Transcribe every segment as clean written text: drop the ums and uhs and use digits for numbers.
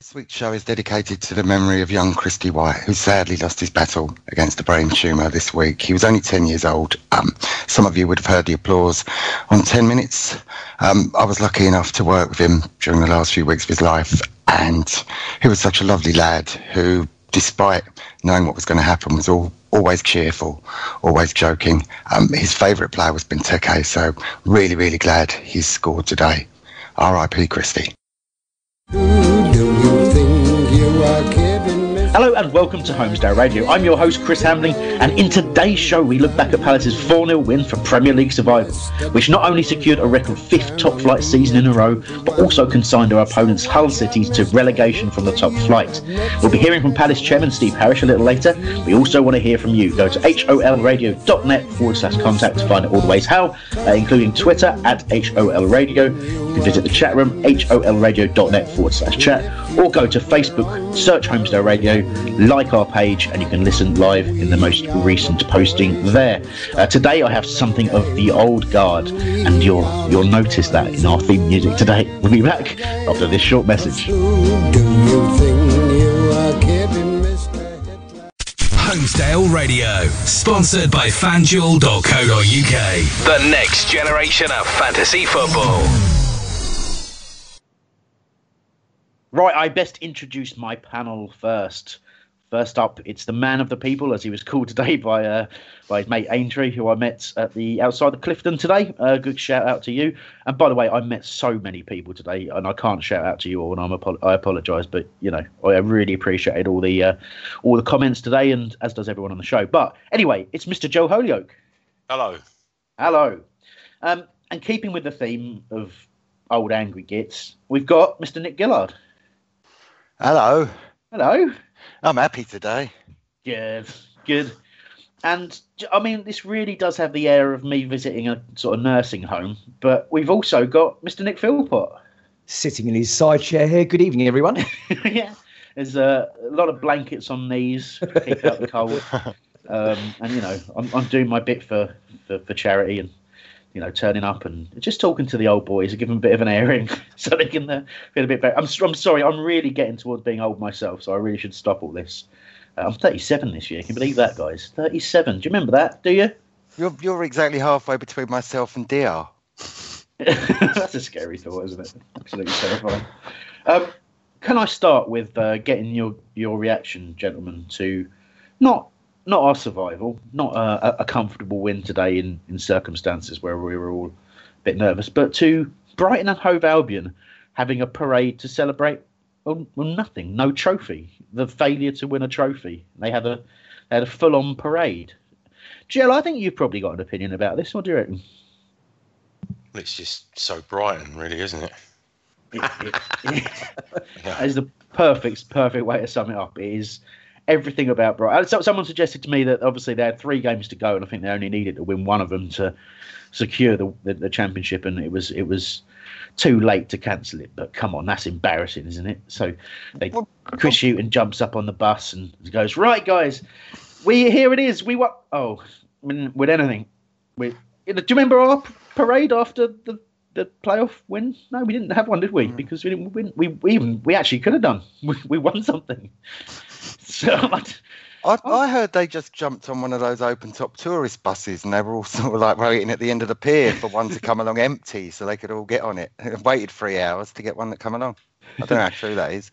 This week's show is dedicated to the memory of young Christy White, who sadly lost his battle against a brain tumour this week. He was only 10 years old. Some of you would have heard the applause on 10 Minutes. I was lucky enough to work with him during the last few weeks of his life, and he was such a lovely lad who, despite knowing what was going to happen, was always cheerful, always joking. His favourite player was Benteke, so really, really glad he scored today. R.I.P. Christy. Hello and welcome to Homesdale Radio. I'm your host Chris Hambling, and in today's show we look back at Palace's 4-0 win for Premier League survival, which not only secured a record 5th top flight season in a row, but also consigned our opponents Hull City to relegation from the top flight. We'll be hearing from Palace chairman Steve Parrish a little later. We also want to hear from you. Go to holradio.net/contact to find out all the ways how, including Twitter at holradio. You can visit the chat room holradio.net/chat, or go to Facebook, search Homesdale Radio, like our page, and you can listen live in the most recent posting there. Today I have something of the old guard, and you'll notice that in our theme music today. We'll be back after this short message. Homesdale Radio, sponsored by FanDuel.co.uk, the next generation of fantasy football. Right, I best introduce my panel first. First up, it's the man of the people, as he was called today by his mate Aintree, who I met at the outside of Clifton today. Good shout out to you. And by the way, I met so many people today, and I can't shout out to you all, and I apologise, but you know, I really appreciated all the comments today, and as does everyone on the show. But anyway, it's Mr. Joe Holyoke. Hello. Hello. And keeping with the theme of old angry gits, we've got Mr. Nick Gillard. Hello. Hello. I'm happy today. Good, good. And, I mean, this really does have the air of me visiting a sort of nursing home, but we've also got Mr. Nick Philpott. Sitting in his side chair here. Good evening, everyone. Yeah. There's a lot of blankets on knees, keep out the cold. And, you know, I'm doing my bit for charity and, you know, turning up and just talking to the old boys and giving them a bit of an airing so they can feel a bit better. I'm sorry, I'm really getting towards being old myself, so I really should stop all this. I'm 37 this year. Can you believe that, guys? 37. Do you remember that? Do you? You're exactly halfway between myself and DR. That's a scary thought, isn't it? Absolutely terrifying. Can I start with getting your reaction, gentlemen, to not our survival, not a comfortable win today in circumstances where we were all a bit nervous, but to Brighton and Hove Albion having a parade to celebrate nothing, no trophy, the failure to win a trophy. They had a full-on parade. Jill, I think you've probably got an opinion about this. What do you reckon? Well, it's just so Brighton, really, isn't it? That is the perfect way to sum it up. It is everything about Brighton. Someone suggested to me that obviously they had 3 games to go, and I think they only needed to win one of them to secure the championship. And it was too late to cancel it, but come on, that's embarrassing, isn't it? So they, Chris Hughton jumps up on the bus and goes, right, guys, here it is. We what? Oh, I mean, with anything. Do you remember our parade after the playoff win? No, we didn't have one, did we? Because we didn't win. We actually could have done. We won something. So I heard they just jumped on one of those open-top tourist buses, and they were all sort of like waiting at the end of the pier for one to come along empty, so they could all get on it. Waited 3 hours to get one that come along. I don't know how true that is.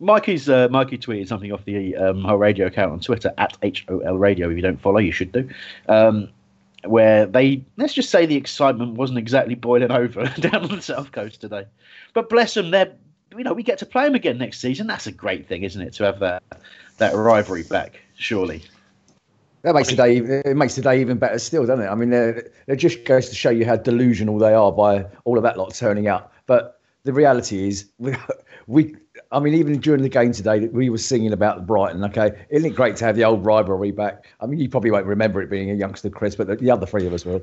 Mikey tweeted something off the Hull Radio account on Twitter at HOL Radio. If you don't follow, you should do. Where they, let's just say the excitement wasn't exactly boiling over down on the South Coast today, but bless them, we get to play them again next season. That's a great thing, isn't it? To have that rivalry back, surely. That makes the day even better still, doesn't it? I mean, it just goes to show you how delusional they are by all of that lot turning up. But the reality is, I mean, even during the game today, we were singing about Brighton, okay? Isn't it great to have the old rivalry back? I mean, you probably won't remember it being a youngster, Chris, but the other three of us will.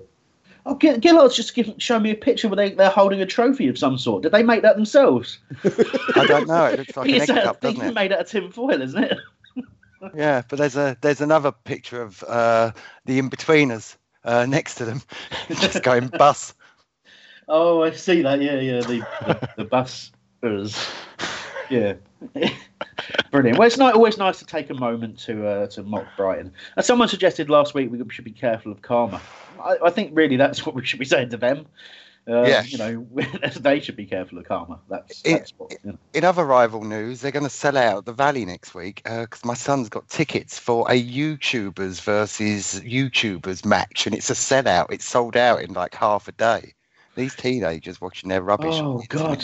Oh, Gillard's just showing me a picture where they're holding a trophy of some sort. Did they make that themselves? I don't know. It looks like an egg cup, doesn't it? It's made out of tin foil, isn't it? Yeah, but there's another picture of the in-betweeners next to them. Just going bus. Oh, I see that. Yeah, the bus. Yeah, brilliant. Well, it's not always nice to take a moment to mock Brighton. As someone suggested last week, we should be careful of karma. I think really that's what we should be saying to them. They should be careful of karma. In other rival news, they're going to sell out the Valley next week because my son's got tickets for a YouTubers versus YouTubers match, and it's a sellout. It's sold out in like half a day. These teenagers watching their rubbish. Oh, God.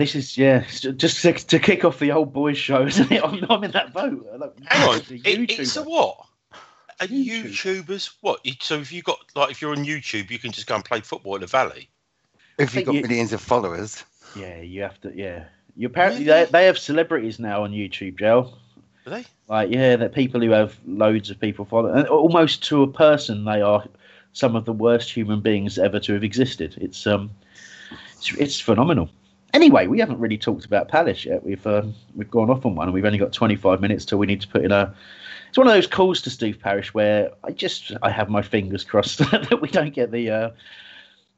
This is, just to kick off the old boys show, isn't it? I'm in that boat. Hang on. It's a what? A YouTuber's what? So if you're on YouTube, you can just go and play football in the Valley? If you've got millions of followers. Yeah, you have to, yeah. Apparently, they have celebrities now on YouTube, Joel. Do they? Like, yeah, they're people who have loads of people following. And almost to a person, they are some of the worst human beings ever to have existed. It's phenomenal. Anyway, we haven't really talked about Palace yet. We've gone off on one, and we've only got 25 minutes till we need to put in a. It's one of those calls to Steve Parrish where I have my fingers crossed that we don't get the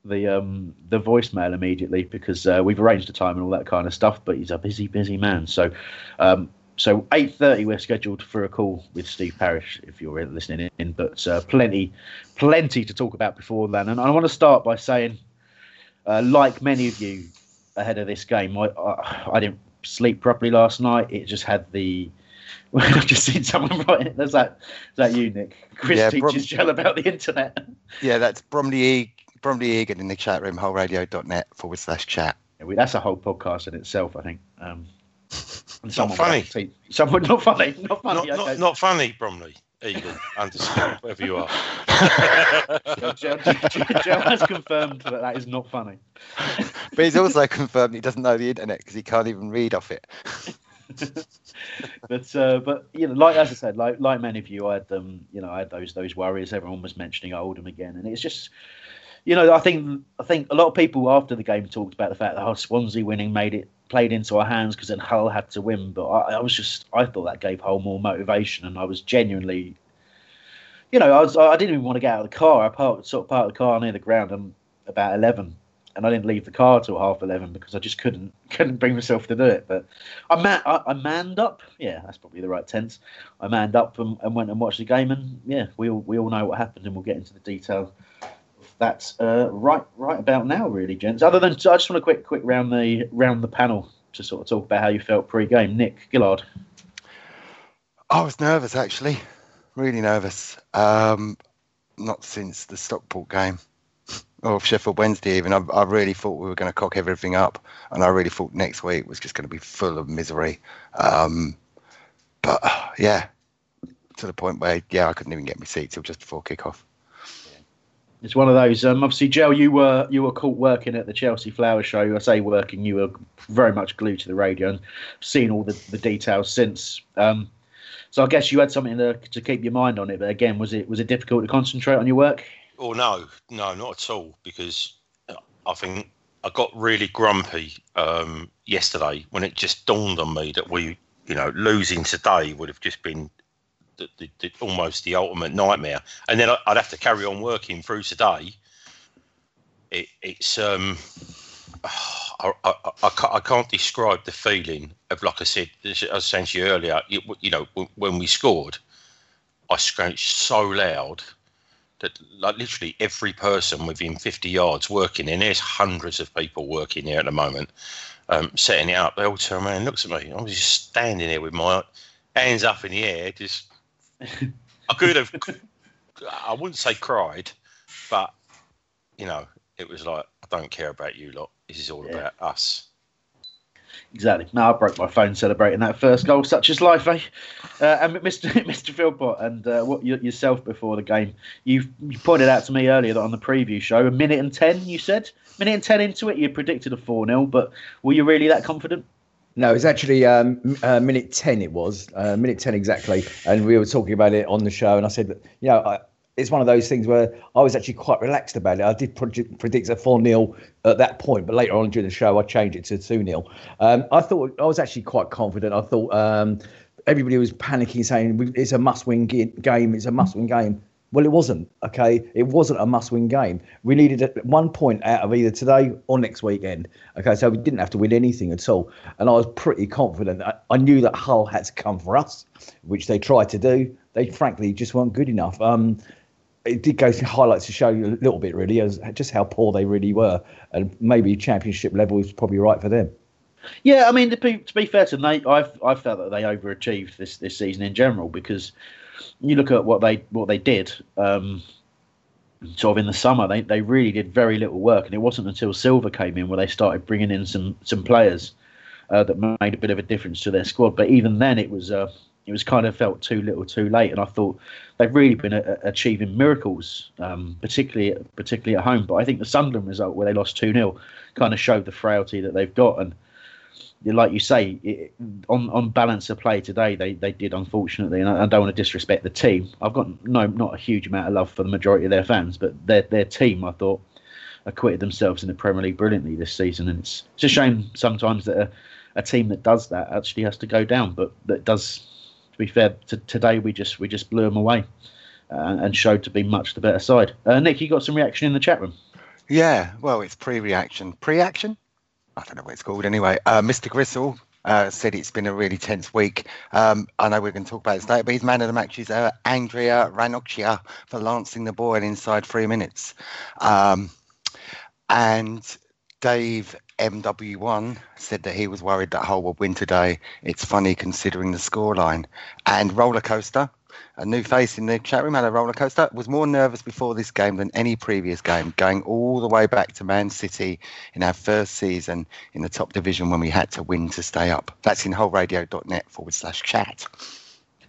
voicemail immediately, because we've arranged the time and all that kind of stuff. But he's a busy man, so 8:30 we're scheduled for a call with Steve Parrish, if you're listening in, but plenty to talk about before then. And I want to start by saying, like many of you ahead of this game, I didn't sleep properly last night. It just had the... I've just seen someone write it. Is that you, Nick? Chris teaches Joel about the internet. Yeah, that's Bromley Egan in the chat room, holradio.net/chat. That's a whole podcast in itself, I think. Not funny, Bromley Egan underscore wherever you are. Joe has confirmed that is not funny, but he's also confirmed he doesn't know the internet because he can't even read off it. But like as I said, like many of you, I had I had those worries. Everyone was mentioning Oldham again, and it's just. I think a lot of people after the game talked about the fact that Swansea winning played into our hands because then Hull had to win. But I thought that gave Hull more motivation, and I was genuinely, I didn't even want to get out of the car. I parked the car near the ground at about 11, and I didn't leave the car till 11:30 because I just couldn't bring myself to do it. But I manned up. Yeah, that's probably the right tense. I manned up and went and watched the game, and yeah, we all know what happened, and we'll get into the detail. That's right about now, really, gents. Other than, I just want to quick round the panel to sort of talk about how you felt pre-game. Nick Gillard. I was nervous, actually, really nervous. Not since the Stockport game or Sheffield Wednesday even. I really thought we were going to cock everything up, and I really thought next week was just going to be full of misery. But yeah, to the point where I couldn't even get my seat till just before kickoff. It's one of those. Obviously, Joe, you were caught working at the Chelsea Flower Show. I say working, you were very much glued to the radio and seen all the details since. So I guess you had something to keep your mind on it. But again, was it difficult to concentrate on your work? Oh no, not at all. Because I think I got really grumpy yesterday when it just dawned on me that we, you know, losing today would have just been the almost the ultimate nightmare. And then I'd have to carry on working through today. I can't describe the feeling of, like I said, as I said to you earlier, you know, when we scored, I screeched so loud that, like, literally every person within 50 yards working, and there's hundreds of people working there at the moment, setting it up. They all turn around and look at me. I was just standing there with my hands up in the air. Just, I could have, I wouldn't say cried, but, you know, it was like, I don't care about you lot. This is all about us. Exactly. No, I broke my phone celebrating that first goal. Such is life, eh? And Mr. Philpott and what yourself before the game, you pointed out to me earlier that on the preview show, a minute and 10 into it, you predicted a 4-0, but were you really that confident? No, it's actually minute 10 it was, minute 10 exactly, and we were talking about it on the show, and I said, you know, it's one of those things where I was actually quite relaxed about it. I did predict a 4-0 at that point, but later on during the show, I changed it to 2-0. I thought I was actually quite confident. I thought everybody was panicking, saying it's a must-win game. It's a must-win game. Well, it wasn't, okay? It wasn't a must-win game. We needed one point out of either today or next weekend, okay? So we didn't have to win anything at all. And I was pretty confident. I knew that Hull had to come for us, which they tried to do. They, frankly, just weren't good enough. It did go through highlights to show you a little bit, really, as just how poor they really were. And maybe championship level was probably right for them. Yeah, I mean, to be fair to Nate, I felt that they overachieved this season in general, because you look at what they did sort of in the summer, they really did very little work. And it wasn't until Silva came in where they started bringing in some players that made a bit of a difference to their squad. But even then, it was kind of felt too little too late. And I thought they've really been achieving miracles, particularly at home. But I think the Sunderland result, where they lost 2-0, kind of showed the frailty that they've got. And like you say, on balance of play today, they did, unfortunately. And I don't want to disrespect the team. I've got not a huge amount of love for the majority of their fans, but their team, I thought, acquitted themselves in the Premier League brilliantly this season. And it's a shame sometimes that a team that does that actually has to go down, but that does... To be fair, today we just blew them away and showed to be much the better side. Nick, you got some reaction in the chat room? Yeah, well, it's pre-action. I don't know what it's called anyway. Mr. Gristle said it's been a really tense week. I know we're going to talk about this later, but his man of the match is Andrea Ranocchia for lancing the ball inside 3 minutes. And Dave MW1 said that he was worried that Hull would win today. It's funny considering the scoreline. And Roller Coaster, a new face in the chat room, had a Roller Coaster, was more nervous before this game than any previous game, going all the way back to Man City in our first season in the top division when we had to win to stay up. That's in holradio.net/chat.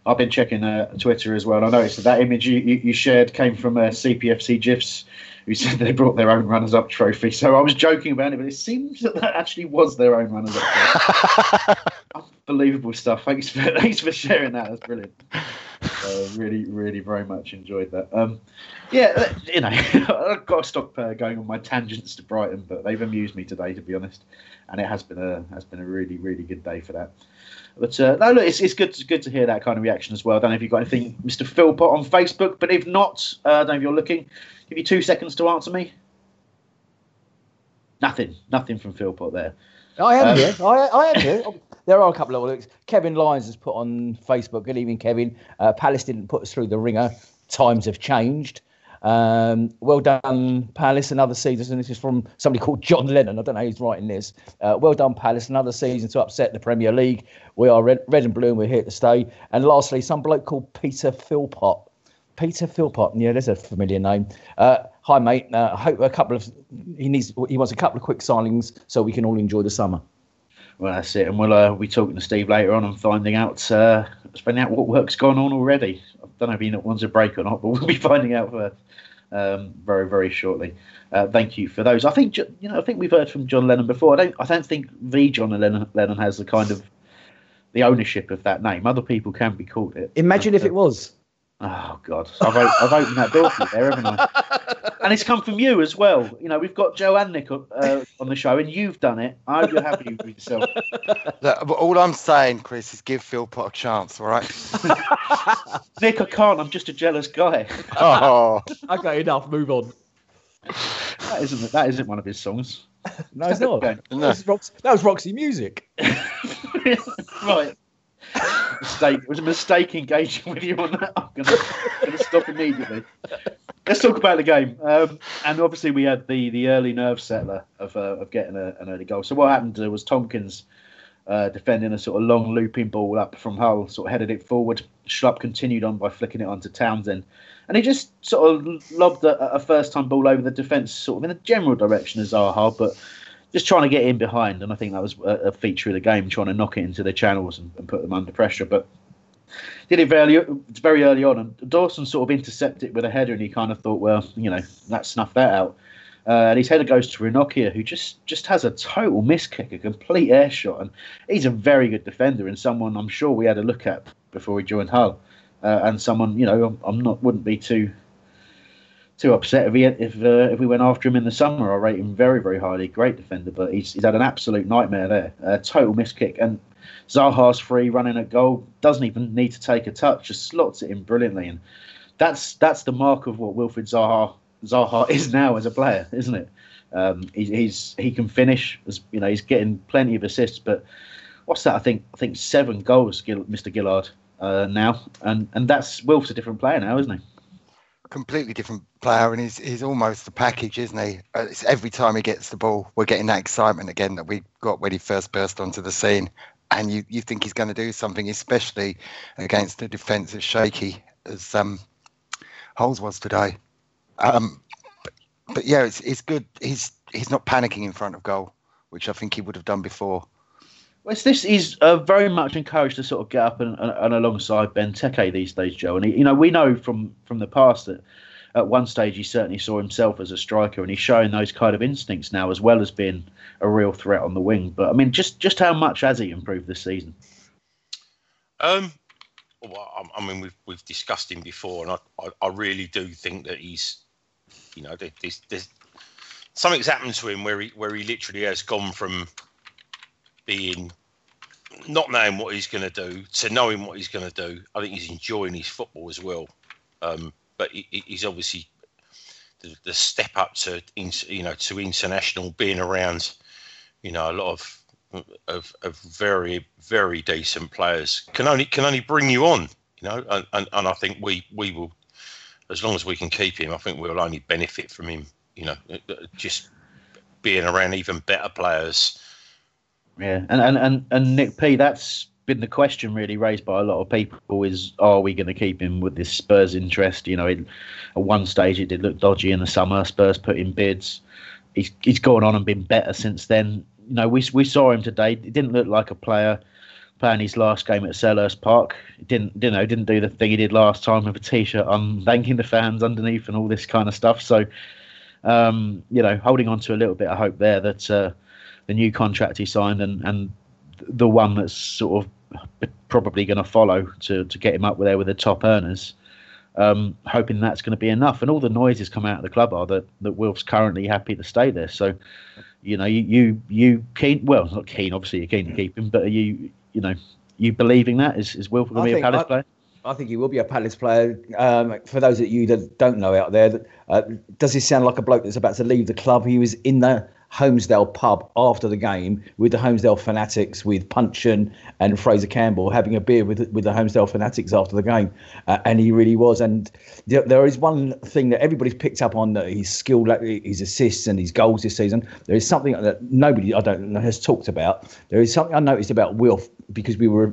I've been checking Twitter as well, and I noticed that image you shared came from CPFC GIFs, who said they brought their own runners-up trophy. So I was joking about it, but it seems that actually was their own runners-up trophy. Unbelievable stuff. Thanks for sharing that. That's brilliant. Really, really very much enjoyed that. Yeah, you know, I've got to stop going on my tangents to Brighton, but they've amused me today, to be honest. And it has been a really, really good day for that. But no, look, it's good to hear that kind of reaction as well. I don't know if you've got anything, Mr. Philpott, on Facebook, but if not, I don't know if you're looking. Give you 2 seconds to answer me. Nothing from Philpott there. I am here. I am here. There are a couple of looks. Kevin Lyons has put on Facebook, good evening, Kevin. Palace didn't put us through the ringer. Times have changed. Well done, Palace, another season. This is from somebody called John Lennon. I don't know who's writing this. Well done, Palace, another season to upset the Premier League. We are red and blue, and we're here to stay. And lastly, some bloke called Peter Philpott. Yeah, there's a familiar name. Hi, mate. I hope he wants a couple of quick signings so we can all enjoy the summer. Well, that's it. And we'll be talking to Steve later on and finding out what work's gone on already. I don't know if he wants a break or not, but we'll be finding out very, very shortly. Thank you for those. I think we've heard from John Lennon before. I don't think the John Lennon has the kind of the ownership of that name. Other people can be called it. Imagine if it was. Oh, God. I've opened that door for you there, haven't I? And it's come from you as well. You know, we've got Joe and Nick up, on the show, and you've done it. I hope you're happy with yourself. Look, but all I'm saying, Chris, is give Phil Pot a chance, all right? Nick, I can't. I'm just a jealous guy. Oh. Okay, enough. Move on. That isn't one of his songs. No, it's not. No. That was Roxy Music. Right. Mistake. It was a mistake engaging with you on that. I'm going to stop immediately. Let's talk about the game. And obviously, we had the early nerve settler of getting an early goal. So what happened was Tomkins defending a sort of long looping ball up from Hull, sort of headed it forward. Schlupp continued on by flicking it onto Townsend. And he just sort of lobbed a first-time ball over the defence, sort of in the general direction of Zaha, but just trying to get in behind, and I think that was a feature of the game, trying to knock it into their channels and put them under pressure. But did it very early on, and Dawson sort of intercepted it with a header, and he kind of thought, well, you know, that snuffed that out. And his header goes to Ranocchia, who just has a total miskick, a complete air shot. And he's a very good defender, and someone I'm sure we had a look at before he joined Hull. And someone, you know, wouldn't be too upset if we went after him in the summer. I rate him very, very highly. Great defender, but he's had an absolute nightmare there. Total miss kick. And Zaha's free, running at goal, doesn't even need to take a touch, just slots it in brilliantly. And that's the mark of what Wilfred Zaha is now as a player, isn't it? He can finish. You know, he's getting plenty of assists, but what's that? I think 7 goals, Mr. Gillard, now. And that's Wilf's a different player now, isn't he? Completely different player, and he's almost the package, isn't he? It's every time he gets the ball, we're getting that excitement again that we got when he first burst onto the scene, and you think he's going to do something, especially against the defence as shaky as Holes was today. But yeah, it's good. He's not panicking in front of goal, which I think he would have done before. Well, he's very much encouraged to sort of get up and alongside Benteke these days, Joe. And, you know, we know from the past that at one stage he certainly saw himself as a striker, and he's showing those kind of instincts now as well as being a real threat on the wing. But, I mean, just how much has he improved this season? Well, I mean, we've discussed him before, and I really do think that he's, you know, there's something's happened to him where he literally has gone from being not knowing what he's going to do to knowing what he's going to do. I think he's enjoying his football as well, but he's obviously the step up to international, being around, you know, a lot of very, very decent players can only bring you on, you know, and I think we will, as long as we can keep him, I think we'll only benefit from him, you know, just being around even better players. Yeah, and Nick P, that's been the question really raised by a lot of people is, are we going to keep him with this Spurs interest? You know, at one stage it did look dodgy in the summer. Spurs put in bids. He's gone on and been better since then. You know, we saw him today. It didn't look like a player playing his last game at Selhurst Park. It didn't do the thing he did last time with a T-shirt on, thanking the fans underneath and all this kind of stuff. So, you know, holding on to a little bit of hope there that... the new contract he signed and the one that's sort of probably going to follow to get him up there with the top earners, hoping that's going to be enough. And all the noises come out of the club are that Wilf's currently happy to stay there. So, you know, you keen? Well, not keen, obviously you're keen to keep him, but are you know, you believing that? Is Wilf going to be a Palace player? I think he will be a Palace player. For those of you that don't know out there, does he sound like a bloke that's about to leave the club? He was in the Homesdale pub after the game with the Homesdale fanatics, with Puncheon and Fraser Campbell, having a beer with the Homesdale fanatics after the game, and he really was. And there is one thing that everybody's picked up on, that his skill, his assists and his goals this season. There is something that nobody, I don't know, has talked about. There is something I noticed about Wilf, because we were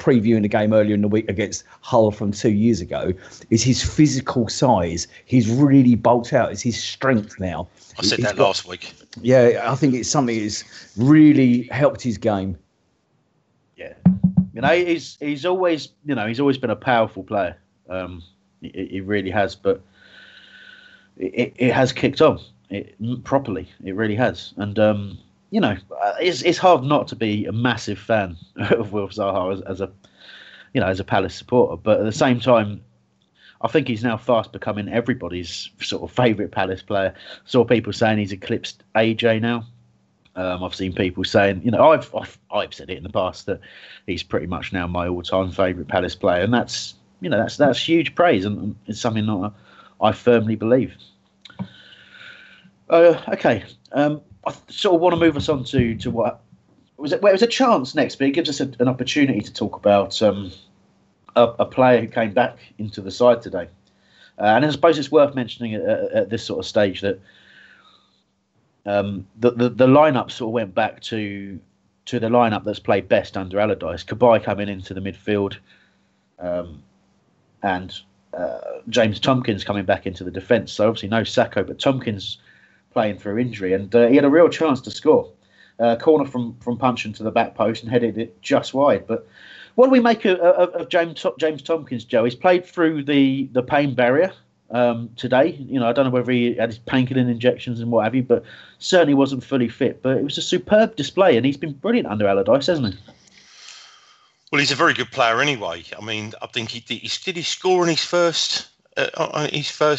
previewing the game earlier in the week against Hull from 2 years ago, is his physical size. He's really bulked out. It's his strength now. I said that last week. Yeah, I think it's something that's really helped his game. Yeah. You know, he's always, you know, he's always been a powerful player. He really has, but it has kicked on properly. It really has. And, you know, it's hard not to be a massive fan of Wilf Zaha as a Palace supporter, but at the same time, I think he's now fast becoming everybody's sort of favourite Palace player. Saw people saying he's eclipsed AJ now. I've seen people saying, you know, I've said it in the past that he's pretty much now my all-time favourite Palace player, and that's, you know, that's huge praise, and it's something that I firmly believe. I sort of want to move us on to what was it? Well, it was a chance next, but it gives us an opportunity to talk about a player who came back into the side today, and I suppose it's worth mentioning at this sort of stage that the lineup sort of went back to the lineup that's played best under Allardyce. Kabay coming into the midfield, and James Tomkins coming back into the defence. So obviously no Sakho, but Tomkins playing through injury, and he had a real chance to score. Corner from Puncheon to the back post and headed it just wide, but. What do we make of James Tomkins, Joe? He's played through the pain barrier today. You know, I don't know whether he had his painkilling injections and what have you, but certainly wasn't fully fit. But it was a superb display, and he's been brilliant under Allardyce, hasn't he? Well, he's a very good player anyway. I mean, I think he did score in his first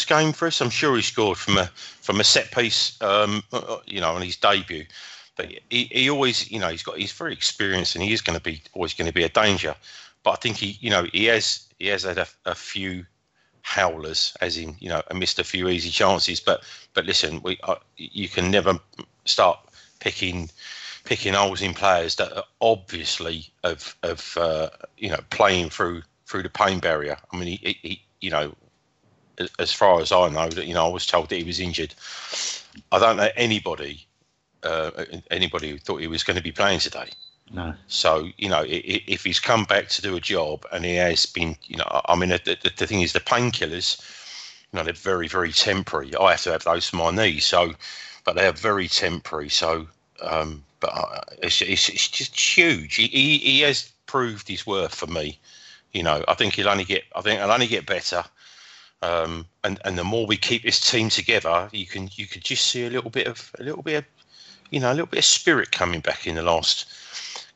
game for us. I'm sure he scored from a set piece, you know, on his debut. But he always, you know, he's very experienced, and he is going to be always going to be a danger. But I think he has had a few howlers, as in, you know, and missed a few easy chances. But listen, you can never start picking holes in players that are obviously of you know, playing through the pain barrier. I mean, he you know, as far as I know, that, you know, I was told that he was injured. I don't know anybody who thought he was going to be playing today. No. So, you know, if he's come back to do a job, and he has been, you know, I mean, the thing is, the painkillers, you know, they're very, very temporary. I have to have those for my knees, but they are very temporary. So, it's just huge. He has proved his worth for me. You know, I think he'll only get better. And the more we keep this team together, you could just see a little bit of. You know, a little bit of spirit coming back in the last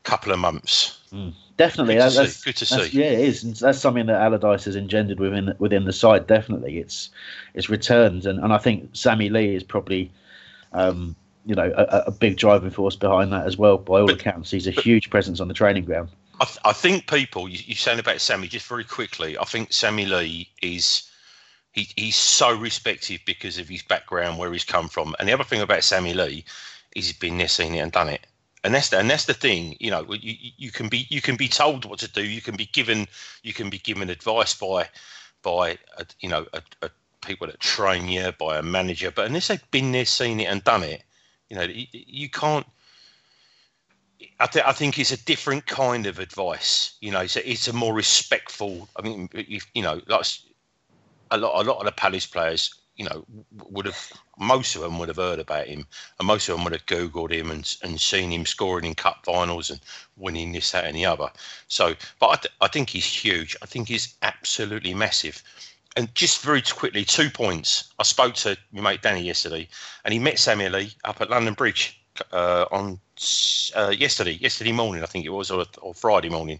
couple of months. Mm, definitely. Good to see. Yeah, it is. And that's something that Allardyce has engendered within the side, definitely. It's returned. And I think Sammy Lee is probably, you know, a big driving force behind that as well. By all accounts, he's a huge presence on the training ground. I think people, you sound about Sammy just very quickly. I think Sammy Lee is... He's so respected because of his background, where he's come from. And the other thing about Sammy Lee is he's been there, seen it, and done it. And that's the thing. You know, you can be told what to do. You can be given advice by you know, a people that train you, by a manager. But unless they've been there, seen it, and done it, you know, you can't. I think it's a different kind of advice. You know, it's a more respectful. I mean, you know, like. A lot of the Palace players, you know, most of them would have heard about him, and most of them would have Googled him and seen him scoring in cup finals and winning this, that, and the other. So, but I think he's huge. I think he's absolutely massive. And just very quickly, 2 points. I spoke to my mate Danny yesterday, and he met Sammy Lee up at London Bridge on yesterday morning, I think it was, or Friday morning,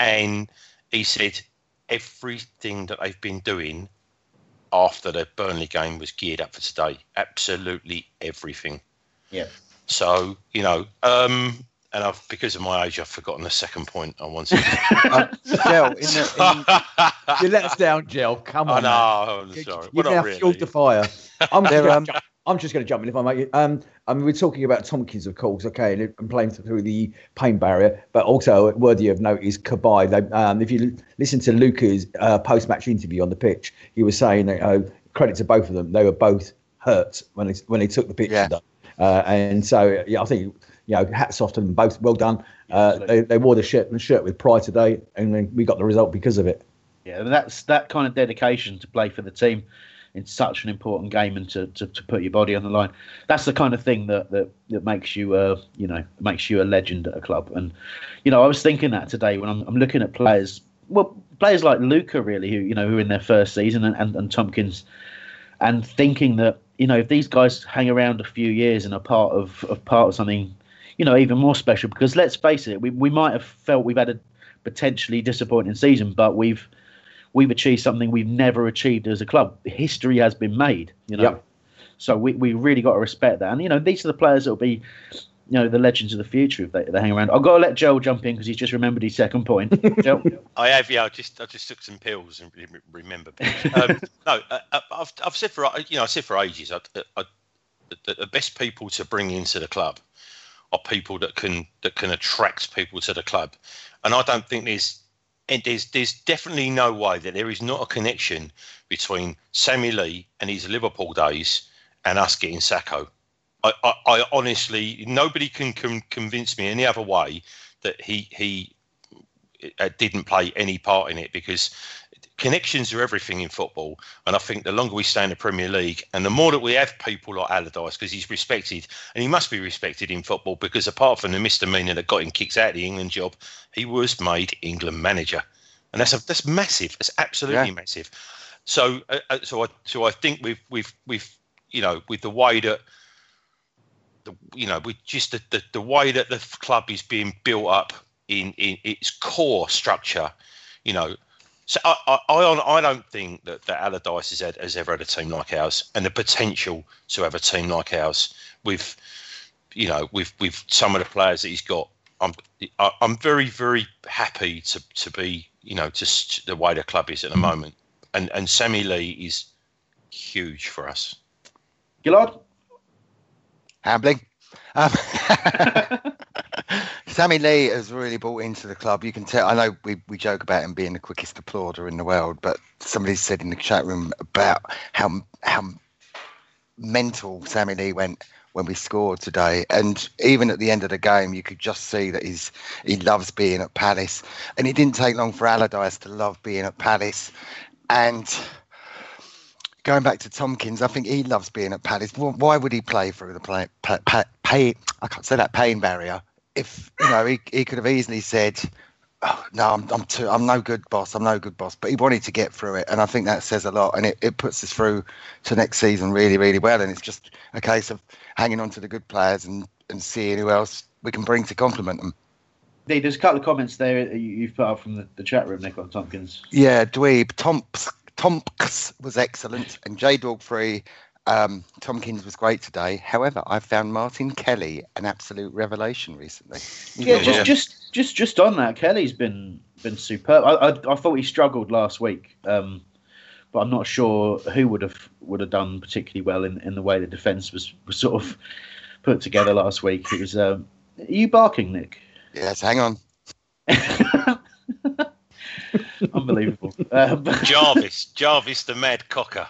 and he said everything that they've been doing after the Burnley game was geared up for today. Absolutely everything. Yeah. So, you know, and I've, because of my age, I've forgotten the second point I wanted. Gel, you let us down, Gel. Come on. No, I'm sorry. You've now fueled the fire. I'm just going to jump in if I might. I mean, we're talking about Tomkins, of course, okay, and playing through the pain barrier, but also worthy of note is Kabay. If you listen to Luka's post-match interview on the pitch, he was saying that, credit to both of them, they were both hurt when they took the pitch. Yeah. And so, yeah, I think, you know, hats off to them both. Well done. They wore the shirt with pride today, and then we got the result because of it. Yeah, that's that kind of dedication to play for the team in such an important game, and to put your body on the line. That's the kind of thing that makes you, you know, makes you a legend at a club. And, you know, I was thinking that today when I'm looking at players, players like Luka, really, who, you know, who are in their first season, and Tomkins, and thinking that, you know, if these guys hang around a few years and are part of something, you know, even more special, because let's face it, we might have felt we've had a potentially disappointing season, but we've we've achieved something we've never achieved as a club. History has been made, you know. Yep. So we really got to respect that. And, you know, these are the players that will be, you know, the legends of the future if they hang around. I've got to let Joel jump in because he's just remembered his second point. Joel? I have, yeah. I just took some pills and remembered. I've said for, you know, I said for ages the best people to bring into the club are people that can attract people to the club, and I don't think there's definitely no way that there is not a connection between Sammy Lee and his Liverpool days and us getting Sakho. I honestly, nobody can convince me any other way that he didn't play any part in it, because connections are everything in football. And I think the longer we stay in the Premier League and the more that we have people like Allardyce, because he's respected, and he must be respected in football, because apart from the misdemeanor that got him kicked out of the England job, he was made England manager. And that's massive. That's absolutely massive. So I think we've you know, with the way that, you know, with just the way that the club is being built up in its core structure, you know. So I don't think that Allardyce has ever had a team like ours, and the potential to have a team like ours with, you know, with some of the players that he's got. I'm very, very happy to be, you know, just the way the club is at the moment. And Sammy Lee is huge for us. Gillard? Hambling. Sammy Lee has really bought into the club. You can tell. I know we joke about him being the quickest applauder in the world, but somebody said in the chat room about how mental Sammy Lee went when we scored today. And even at the end of the game, you could just see that he loves being at Palace. And it didn't take long for Allardyce to love being at Palace. And going back to Tomkins, I think he loves being at Palace. Why would he play through the pain barrier? If, you know, he could have easily said, oh, "No, I'm no good, boss. I'm no good, boss." But he wanted to get through it, and I think that says a lot. And it puts us through to next season really, really well. And it's just a case of hanging on to the good players and seeing who else we can bring to complement them. There's a couple of comments there you've put up from the chat room, Nick, on Tomkins. Yeah, Dweeb Tomks was excellent, and J-Dog3, Tomkins was great today. However, I found Martin Kelly an absolute revelation recently. Yeah, just on that, Kelly's been superb. I thought he struggled last week, but I'm not sure who would have done particularly well in the way the defence was sort of put together last week. It was. Are you barking, Nick? Yes, hang on. Unbelievable. Jarvis the mad cocker.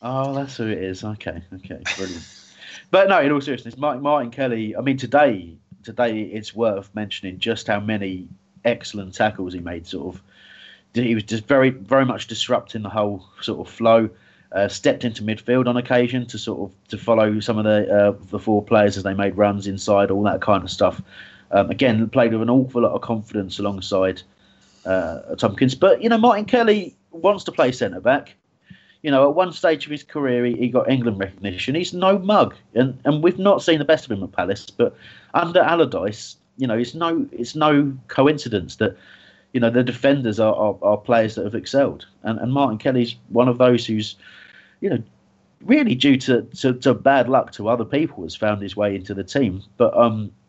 Oh, that's who it is. Okay, brilliant. But no, in all seriousness, Martin Kelly, I mean, today it's worth mentioning just how many excellent tackles he made. Sort of, he was just very, very much disrupting the whole sort of flow. Stepped into midfield on occasion to sort of to follow some of the four players as they made runs inside, all that kind of stuff. Again, played with an awful lot of confidence alongside Tomkins. But, you know, Martin Kelly wants to play centre-back. You know, at one stage of his career, he got England recognition. He's no mug, and we've not seen the best of him at Palace. But under Allardyce, you know, it's no coincidence that, you know, the defenders are players that have excelled, and Martin Kelly's one of those who's, you know, really due to bad luck to other people has found his way into the team. But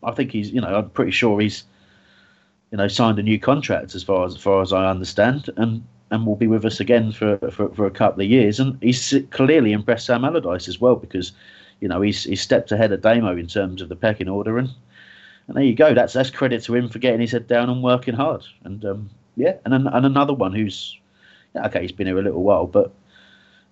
I think he's, you know, I'm pretty sure he's, you know, signed a new contract as far as I understand, and will be with us again for a couple of years. And he's clearly impressed Sam Allardyce as well, because, you know, he's stepped ahead of Damo in terms of the pecking order. And there you go. That's credit to him for getting his head down and working hard. And, yeah, and another one who's, OK, he's been here a little while, but,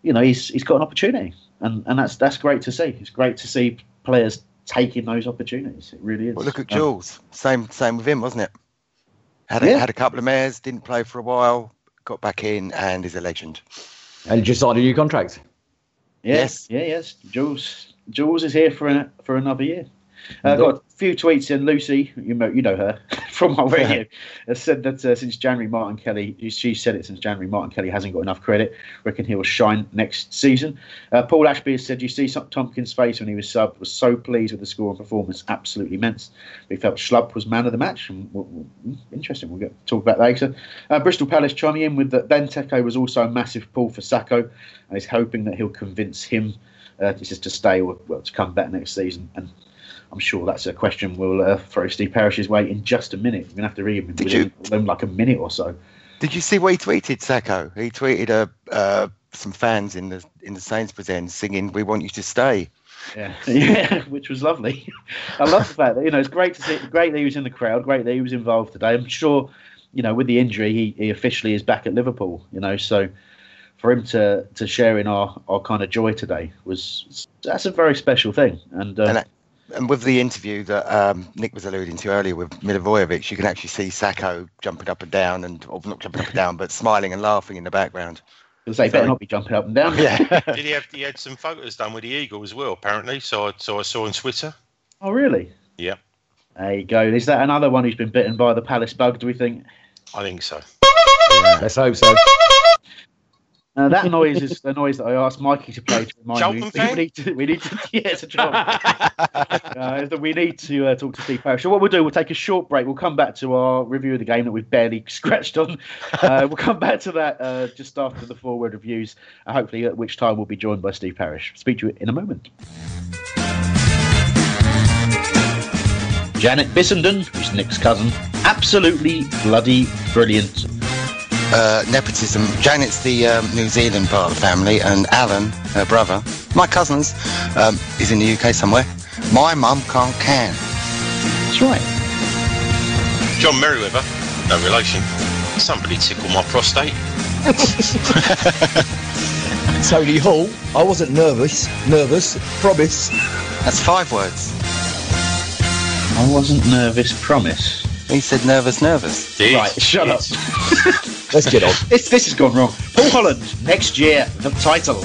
you know, he's got an opportunity. And that's great to see. It's great to see players taking those opportunities. It really is. Well, look at Jules. Same with him, wasn't it? Had a couple of mares, didn't play for a while, got back in and is a legend. And just signed a new contract. Yes. Jules is here for another year. I've got a few tweets in. Lucy, you know her from my radio, has said that since January, Martin Kelly, she said it since January, Martin Kelly hasn't got enough credit. Reckon he will shine next season. Paul Ashby has said, you see Tomkins' face when he was subbed, was so pleased with the score and performance, absolutely immense. We felt Schlupp was man of the match. And interesting, we'll get talk about that later. Bristol Palace chiming in with that Benteke was also a massive pull for Sakho, and he's hoping that he'll convince him just to stay or to come back next season. And I'm sure that's a question we'll throw Steve Parrish's way in just a minute. We're going to have to read him within like a minute or so. Did you see what he tweeted, Sakho? He tweeted some fans in the Sainsbury's end singing, "We want you to stay." Yeah, which was lovely. I love the fact that, it's great to see. Great that he was in the crowd. Great that he was involved today. I'm sure, with the injury, he officially is back at Liverpool. So for him to share in our kind of joy today that's a very special thing. And with the interview that Nick was alluding to earlier with Milivojević, you can actually see Sakho jumping up and down, but smiling and laughing in the background. They better not be jumping up and down. Yeah. Did he had some photos done with the eagle as well, apparently. So I saw on Twitter. Oh, really? Yeah. There you go. Is that another one who's been bitten by the Palace bug, do we think? I think so. Yeah, let's hope so. That noise is the noise that I asked Mikey to play to remind me. We need to. Yeah, it's a job. We need to talk to Steve Parrish. So what we'll do, we'll take a short break. We'll come back to our review of the game that we've barely scratched on. We'll come back to that just after the forward reviews, hopefully at which time we'll be joined by Steve Parrish. Speak to you in a moment. Janet Bissenden, who's Nick's cousin, absolutely bloody brilliant. Nepotism. Janet's the New Zealand part of the family, and Alan, her brother, my cousins, is in the UK somewhere. My mum can't can. That's right. John Merriweather, no relation. Somebody tickled my prostate. Tony Hall, I wasn't nervous, promise. That's 5 words. I wasn't nervous, promise. He said nervous. Dude, right, shut up. Let's get on. This has gone wrong. Paul Holland, next year, the title.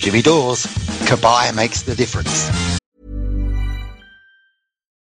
Jimmy Dawes, Kabay makes the difference.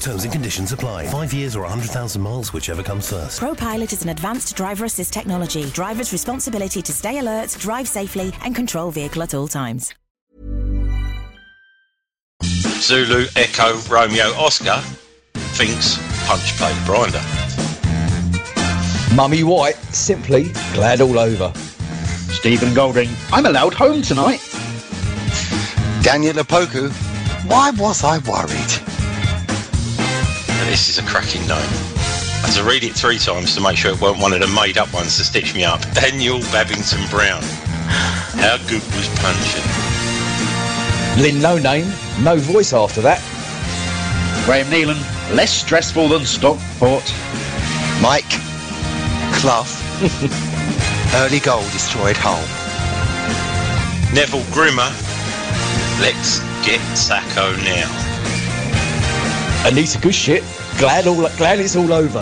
Terms and conditions apply. 5 years or 100,000 miles, whichever comes first. ProPilot is an advanced driver assist technology. Driver's responsibility to stay alert, drive safely, and control vehicle at all times. Zulu, Echo, Romeo, Oscar thinks punch played Brinder. Mummy White, simply glad all over. Stephen Golding, I'm allowed home tonight. Daniel Opoku, why was I worried? This is a cracking night. had to read it three times to make sure it weren't one of the made-up ones to stitch me up. Daniel Babington Brown. How good was Puncheon? Lynn, no name, no voice after that. Graham Nealon, less stressful than Stockport. Mike Clough. Early goal destroyed Hull. Neville Grimmer. Let's get Sakho now. Anita Goodshit. Glad it's all over.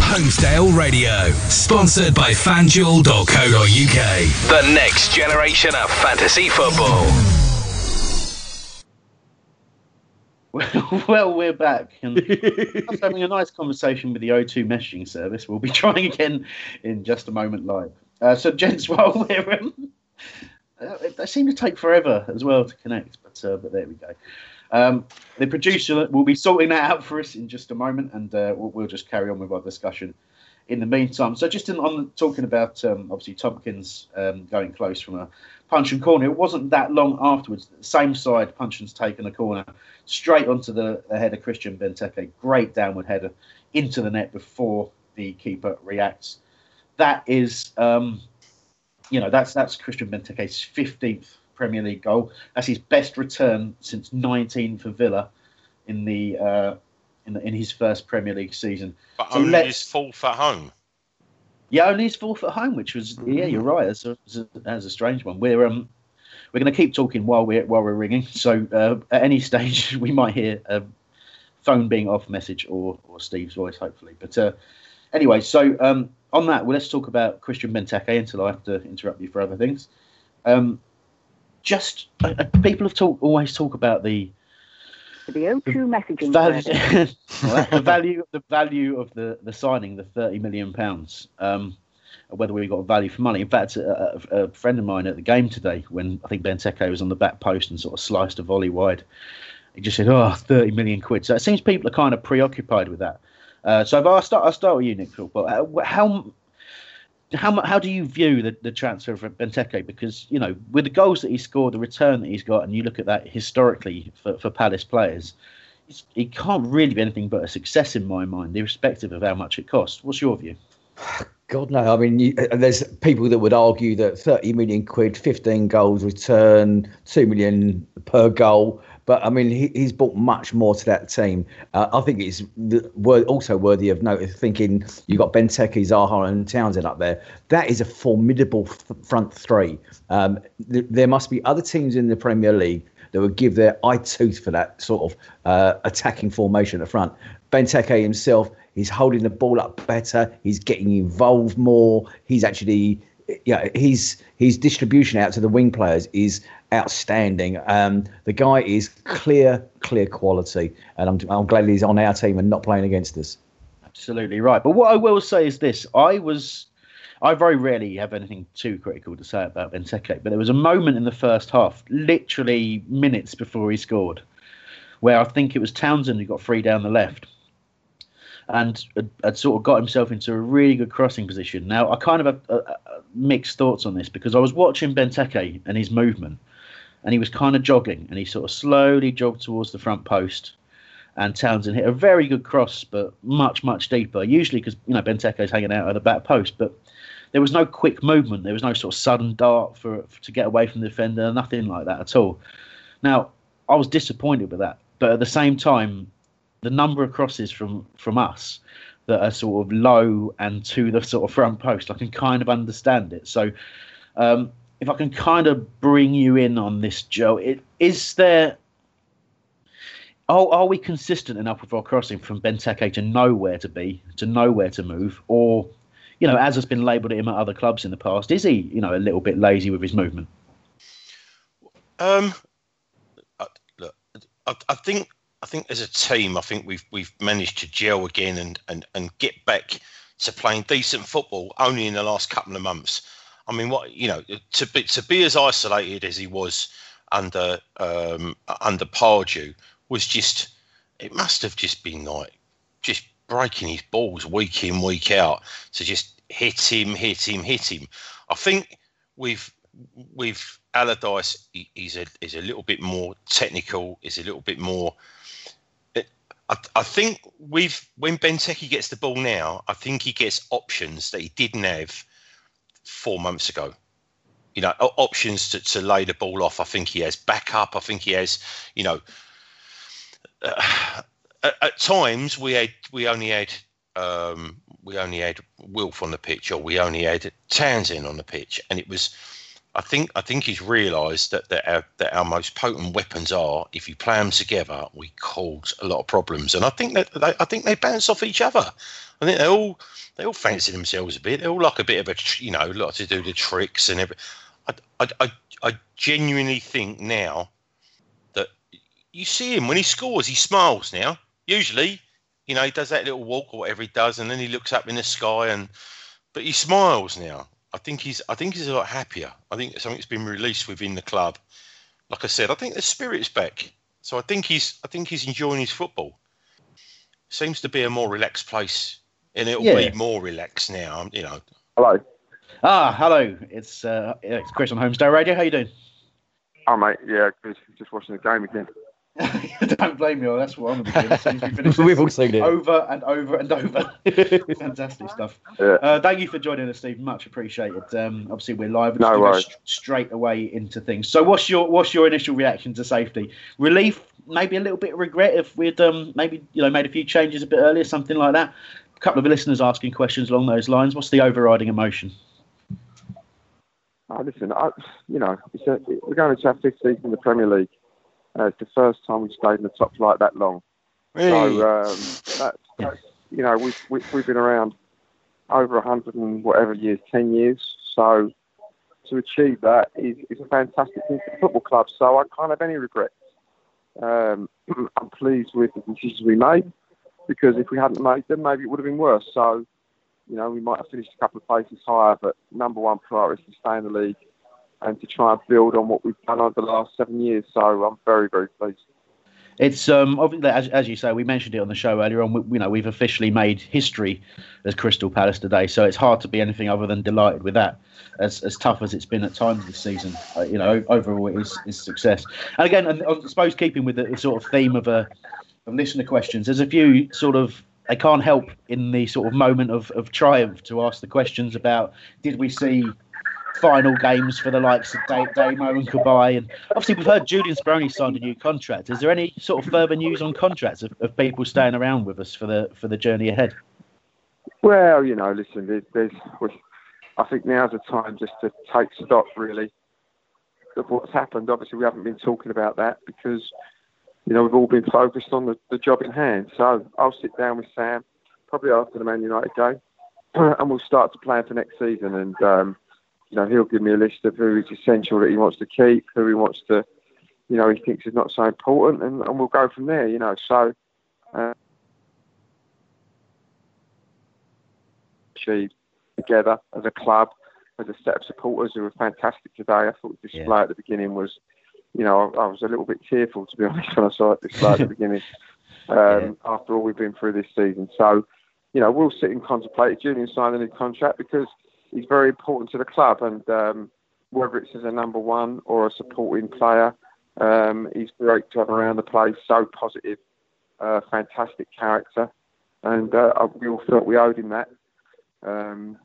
Homesdale Radio, sponsored by FanDuel.co.uk. The next generation of fantasy football. Well, we're back, and after having a nice conversation with the O2 messaging service, we'll be trying again in just a moment live. So, gents, while we're they seem to take forever as well to connect, but there we go. The producer will be sorting that out for us in just a moment, and we'll just carry on with our discussion in the meantime. So, just on talking about obviously Tomkins going close from a Puncheon corner, it wasn't that long afterwards. Same side, Puncheon's taken a corner straight onto the header, Christian Benteke, great downward header into the net before the keeper reacts. That is, that's Christian Benteke's 15th Premier League goal. That's his best return since 19 for Villa in his first Premier League season. But so only his fourth at home. Yeah, only his fourth at home, which was you're right. That's a strange one. We're going to keep talking while we're ringing. So at any stage we might hear a phone being off message or Steve's voice, hopefully. But anyway, so. On that, well, let's talk about Christian Benteke until I have to interrupt you for other things. People always talk about the O2 messaging value, the value of the signing, the £30 million, whether we got value for money. In fact, a friend of mine at the game today, when I think Benteke was on the back post and sort of sliced a volley wide, he just said, "Oh, £30 million." So it seems people are kind of preoccupied with that. So I'll start with you, Nick. But how do you view the transfer for Benteke? Because with the goals that he scored, the return that he's got, and you look at that historically for Palace players, it can't really be anything but a success in my mind, irrespective of how much it costs. What's your view? God no! I mean, there's people that would argue that £30 million, 15 goals return, £2 million per goal. But I mean, he's brought much more to that team. I think it's also worthy of note. Thinking you've got Benteke, Zaha, and Townsend up there, that is a formidable front three. There must be other teams in the Premier League that would give their eye tooth for that sort of attacking formation at the front. Benteke himself, he's holding the ball up better. He's getting involved more. He's actually, his distribution out to the wing players is outstanding. The guy is clear quality, and I'm glad he's on our team and not playing against us. Absolutely right. But what I will say is this: I very rarely have anything too critical to say about Benteke, but there was a moment in the first half, literally minutes before he scored, where I think it was Townsend who got free down the left and had sort of got himself into a really good crossing position. Now, I kind of have mixed thoughts on this, because I was watching Benteke and his movement, and he was kind of jogging, and he sort of slowly jogged towards the front post, and Townsend hit a very good cross, but much, much deeper, usually because, Benteke's hanging out at the back post, but there was no quick movement. There was no sort of sudden dart to get away from the defender, nothing like that at all. Now, I was disappointed with that, but at the same time, the number of crosses from us that are sort of low and to the sort of front post, I can kind of understand it. So if I can kind of bring you in on this, Joe, are we consistent enough with our crossing from Benteke to know where to be, to know where to move? Or, as has been labelled at him at other clubs in the past, is he, a little bit lazy with his movement? Look, I think as a team, we've managed to gel again and get back to playing decent football only in the last couple of months. I mean, to be as isolated as he was under Pardew was just, it must have just been like just breaking his balls week in, week out to just hit him. I think we've Allardyce is a little bit more technical, is a little bit more... I think when Benteke gets the ball now, I think he gets options that he didn't have 4 months ago. You know, options to lay the ball off. I think he has backup. I think he has, you know... at times we only had Wilf on the pitch, or we only had Townsend on the pitch, and it was, I think he's realised that our most potent weapons are, if you play them together, we cause a lot of problems, and I think they bounce off each other. I think they all fancy themselves a bit. They all like a bit of a, you know, like to do the tricks and everything. I genuinely think now. You see him when he scores, he smiles now. Usually, you know, he does that little walk or whatever he does, and then he looks up in the sky. But he smiles now. I think he's a lot happier. I think something's been released within the club. Like I said, I think the spirit's back. So I think he's enjoying his football. Seems to be a more relaxed place, and it'll be more relaxed now. You know. Hello. Hello. It's Chris on Homesdale Radio. How you doing? Oh mate, yeah, just watching the game again. Don't blame me. That's what I'm going to be doing. We've all seen it over and over and over. Fantastic stuff. Yeah. Thank you for joining us, Steve. Much appreciated. Obviously, we're live. No worries. Straight away into things. So, what's your initial reaction to safety? Relief, maybe a little bit of regret if we'd made a few changes a bit earlier, something like that. A couple of listeners asking questions along those lines. What's the overriding emotion? Listen, we're going to have 5th season in the Premier League. It's the first time we've stayed in the top flight that long. Really? So, we've been around over 100 and whatever years, 10 years. So, to achieve that is a fantastic thing for the football club. So, I can't have any regrets. I'm pleased with the decisions we made, because if we hadn't made them, maybe it would have been worse. So, you know, we might have finished a couple of places higher, but number one priority is to stay in the league and to try and build on what we've done over the last 7 years. So I'm very, very pleased. It's obviously, as you say, we mentioned it on the show earlier on. We've officially made history as Crystal Palace today, so it's hard to be anything other than delighted with that. As tough as it's been at times this season, overall it is success. And again, I suppose keeping with the sort of theme of listener questions, there's a few sort of. They can't help in the sort of moment of triumph to ask the questions about, did we see final games for the likes of Damo and Kabay? And obviously we've heard Julian Speroni signed a new contract. Is there any sort of further news on contracts of people staying around with us for the journey ahead? Well, you know, listen, I think now's the time just to take stock, really, of what's happened. Obviously, we haven't been talking about that because... You know, we've all been focused on the job in hand. So I'll sit down with Sam, probably after the Man United game, and we'll start to plan for next season. And, you know, he'll give me a list of who is essential that he wants to keep, who he wants to, you know, he thinks is not so important, and we'll go from there, you know. So, achieved together as a club, as a set of supporters who were fantastic today. I thought the display at the beginning was... You know, I was a little bit tearful, to be honest, when I saw it this at the beginning, after all we've been through this season. So, you know, we'll sit and contemplate. Julian signed a new contract because he's very important to the club. And whether it's as a number one or a supporting player, he's great to have around the place. So positive, fantastic character. And we all felt we owed him that. And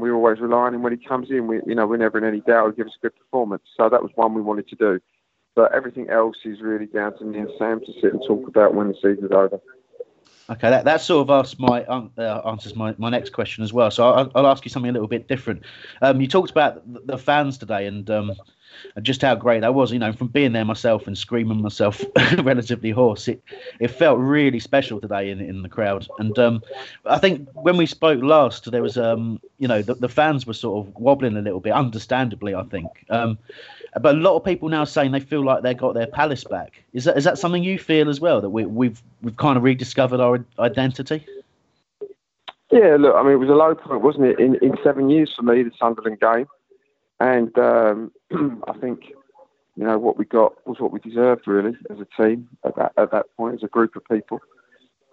we always rely on him when he comes in. We're never in any doubt he'll give us a good performance. So that was one we wanted to do. But everything else is really down to me and Sam to sit and talk about when the season's over. Okay, that sort of answers my next question as well. So I'll ask you something a little bit different. You talked about the fans today and just how great that was. You know, from being there myself and screaming myself relatively hoarse, it felt really special today in the crowd. And I think when we spoke last, there was, the fans were sort of wobbling a little bit, understandably, I think. But a lot of people now saying they feel like they got their Palace back. Is that something you feel as well, that we've kind of rediscovered our identity? Yeah, look, I mean, it was a low point, wasn't it, in 7 years for me, the Sunderland game. And I think, you know, what we got was what we deserved, really, as a team at that point, as a group of people.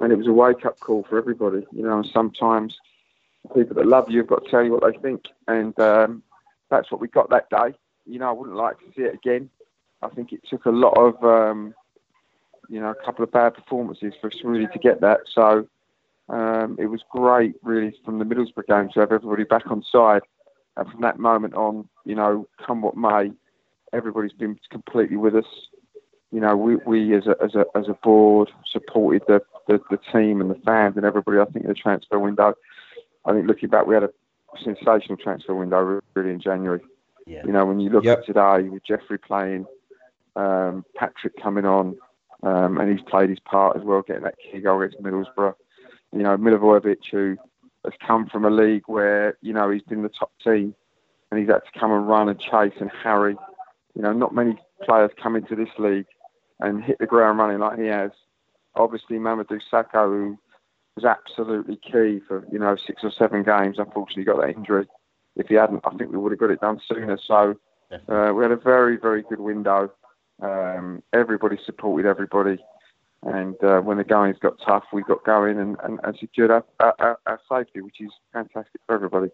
And it was a wake-up call for everybody, you know, and sometimes people that love you have got to tell you what they think. And that's what we got that day. you know, I wouldn't like to see it again. I think it took a lot of, a couple of bad performances for us really to get that. So it was great, really, from the Middlesbrough game to have everybody back on side. And from that moment on, you know, come what may, everybody's been completely with us. You know, we as a board supported the team and the fans and everybody. I think the transfer window, I think looking back, we had a sensational transfer window really in January. Yeah. You know, when you look at today with Jeffrey playing, Patrick coming on, and he's played his part as well, getting that key goal against Middlesbrough. You know, Milivojević, who has come from a league where, you know, he's been the top team and he's had to come and run and chase and harry. You know, not many players come into this league and hit the ground running like he has. Obviously, Mamadou Sakho, who was absolutely key for, you know, 6 or 7 games, unfortunately got that injury. If he hadn't, I think we would have got it done sooner. So we had a very, very good window. Everybody supported everybody. And when the goings got tough, we got going and secured our safety, which is fantastic for everybody.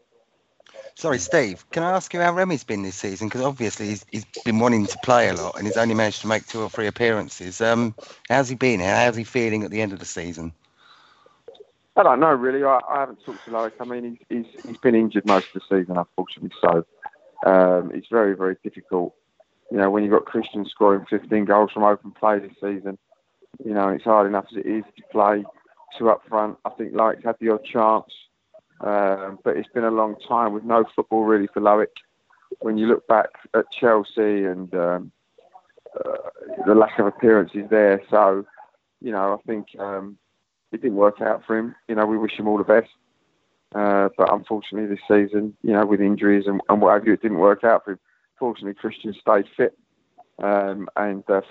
Sorry, Steve, can I ask you how Remy's been this season? Because obviously he's been wanting to play a lot and he's only managed to make 2 or 3 appearances. How's he been? How's he feeling at the end of the season? I don't know, really. I haven't talked to Loic. I mean, he's been injured most of the season, unfortunately. So it's very, very difficult. You know, when you've got Christian scoring 15 goals from open play this season, you know, it's hard enough as it is to play 2 up front. I think Loic's had the odd chance. But it's been a long time with no football really for Loic. When you look back at Chelsea and the lack of appearances there, so you know I think it didn't work out for him. You know, we wish him all the best, but unfortunately this season, you know, with injuries and what have you, it didn't work out for him. Fortunately, Christian stayed fit, and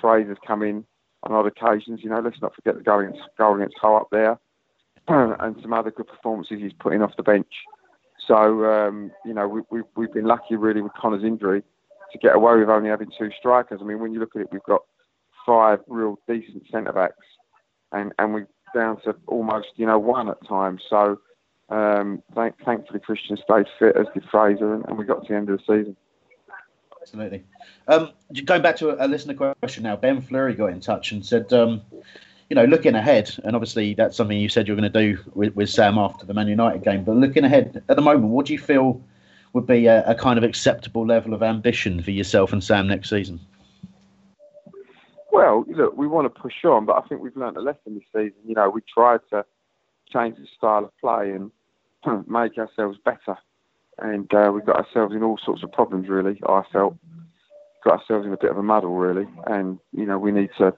Fraser's come in on odd occasions. You know, let's not forget the goal against Hull up there. And some other good performances he's putting off the bench. So, you know, we've been lucky, really, with Connor's injury to get away with only having 2 strikers. I mean, when you look at it, we've got 5 real decent centre-backs and we're down to almost, you know, 1 at times. So, thankfully, Christian stayed fit, as did Fraser, and we got to the end of the season. Absolutely. Going back to a listener question now, Ben Fleury got in touch and said... you know, looking ahead, and obviously that's something you said you're going to do with Sam after the Man United game, but looking ahead at the moment, what do you feel would be a kind of acceptable level of ambition for yourself and Sam next season? Well, look, we want to push on, but I think we've learnt a lesson this season. You know, we tried to change the style of play and make ourselves better. And we got ourselves in all sorts of problems, really, I felt. Got ourselves in a bit of a muddle, really. And, you know, we need to...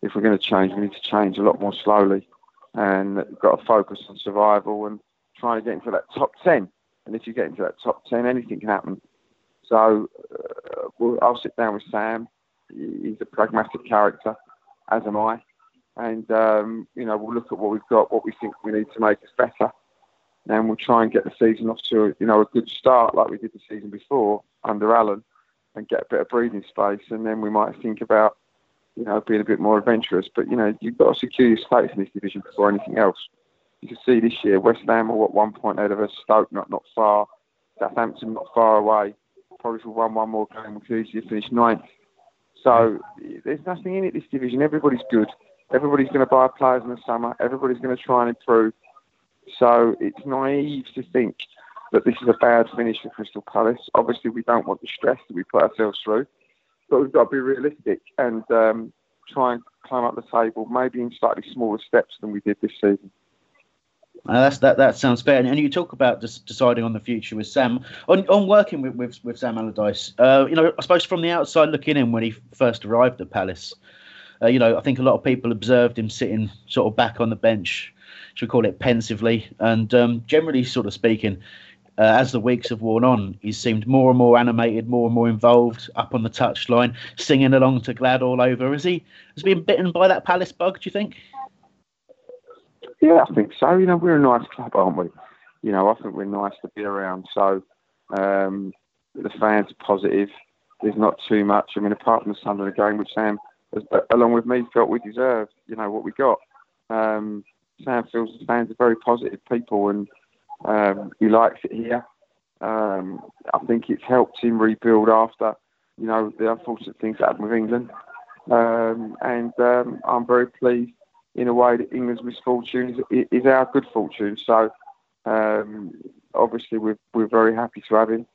If we're going to change, we need to change a lot more slowly, and we've got to focus on survival and trying to get into that top 10. And if you get into that top 10, anything can happen. So I'll sit down with Sam. He's a pragmatic character, as am I. And, you know, we'll look at what we've got, what we think we need to make us better. And we'll try and get the season off to, you know, a good start like we did the season before under Alan and get a bit of breathing space. And then we might think about, you know, being a bit more adventurous. But, you know, you've got to secure your space in this division before anything else. You can see this year, West Ham are at 1 point ahead of us, Stoke not far, Southampton not far away. Probably if we won 1 more game, we could easily finish 9th. So there's nothing in it, this division. Everybody's good. Everybody's going to buy players in the summer. Everybody's going to try and improve. So it's naive to think that this is a bad finish for Crystal Palace. Obviously, we don't want the stress that we put ourselves through. But we've got to be realistic and try and climb up the table, maybe in slightly smaller steps than we did this season. That sounds fair. And you talk about deciding on the future with Sam. On working with Sam Allardyce, you know, I suppose from the outside looking in when he first arrived at Palace, you know, I think a lot of people observed him sitting sort of back on the bench, should we call it pensively, and generally sort of speaking, as the weeks have worn on, he seemed more and more animated, more and more involved, up on the touchline, singing along to Glad all over. Has he been bitten by that Palace bug, do you think? Yeah, I think so. You know, we're a nice club, aren't we? You know, I think we're nice to be around. So the fans are positive. There's not too much. I mean, apart from the Sunderland game, which Sam, along with me, felt we deserved, you know, what we got. Sam feels the fans are very positive people and he likes it here. I think it's helped him rebuild after you know, the unfortunate things that happen with England. And I'm very pleased in a way that England's misfortune is our good fortune. So obviously we're very happy to have him.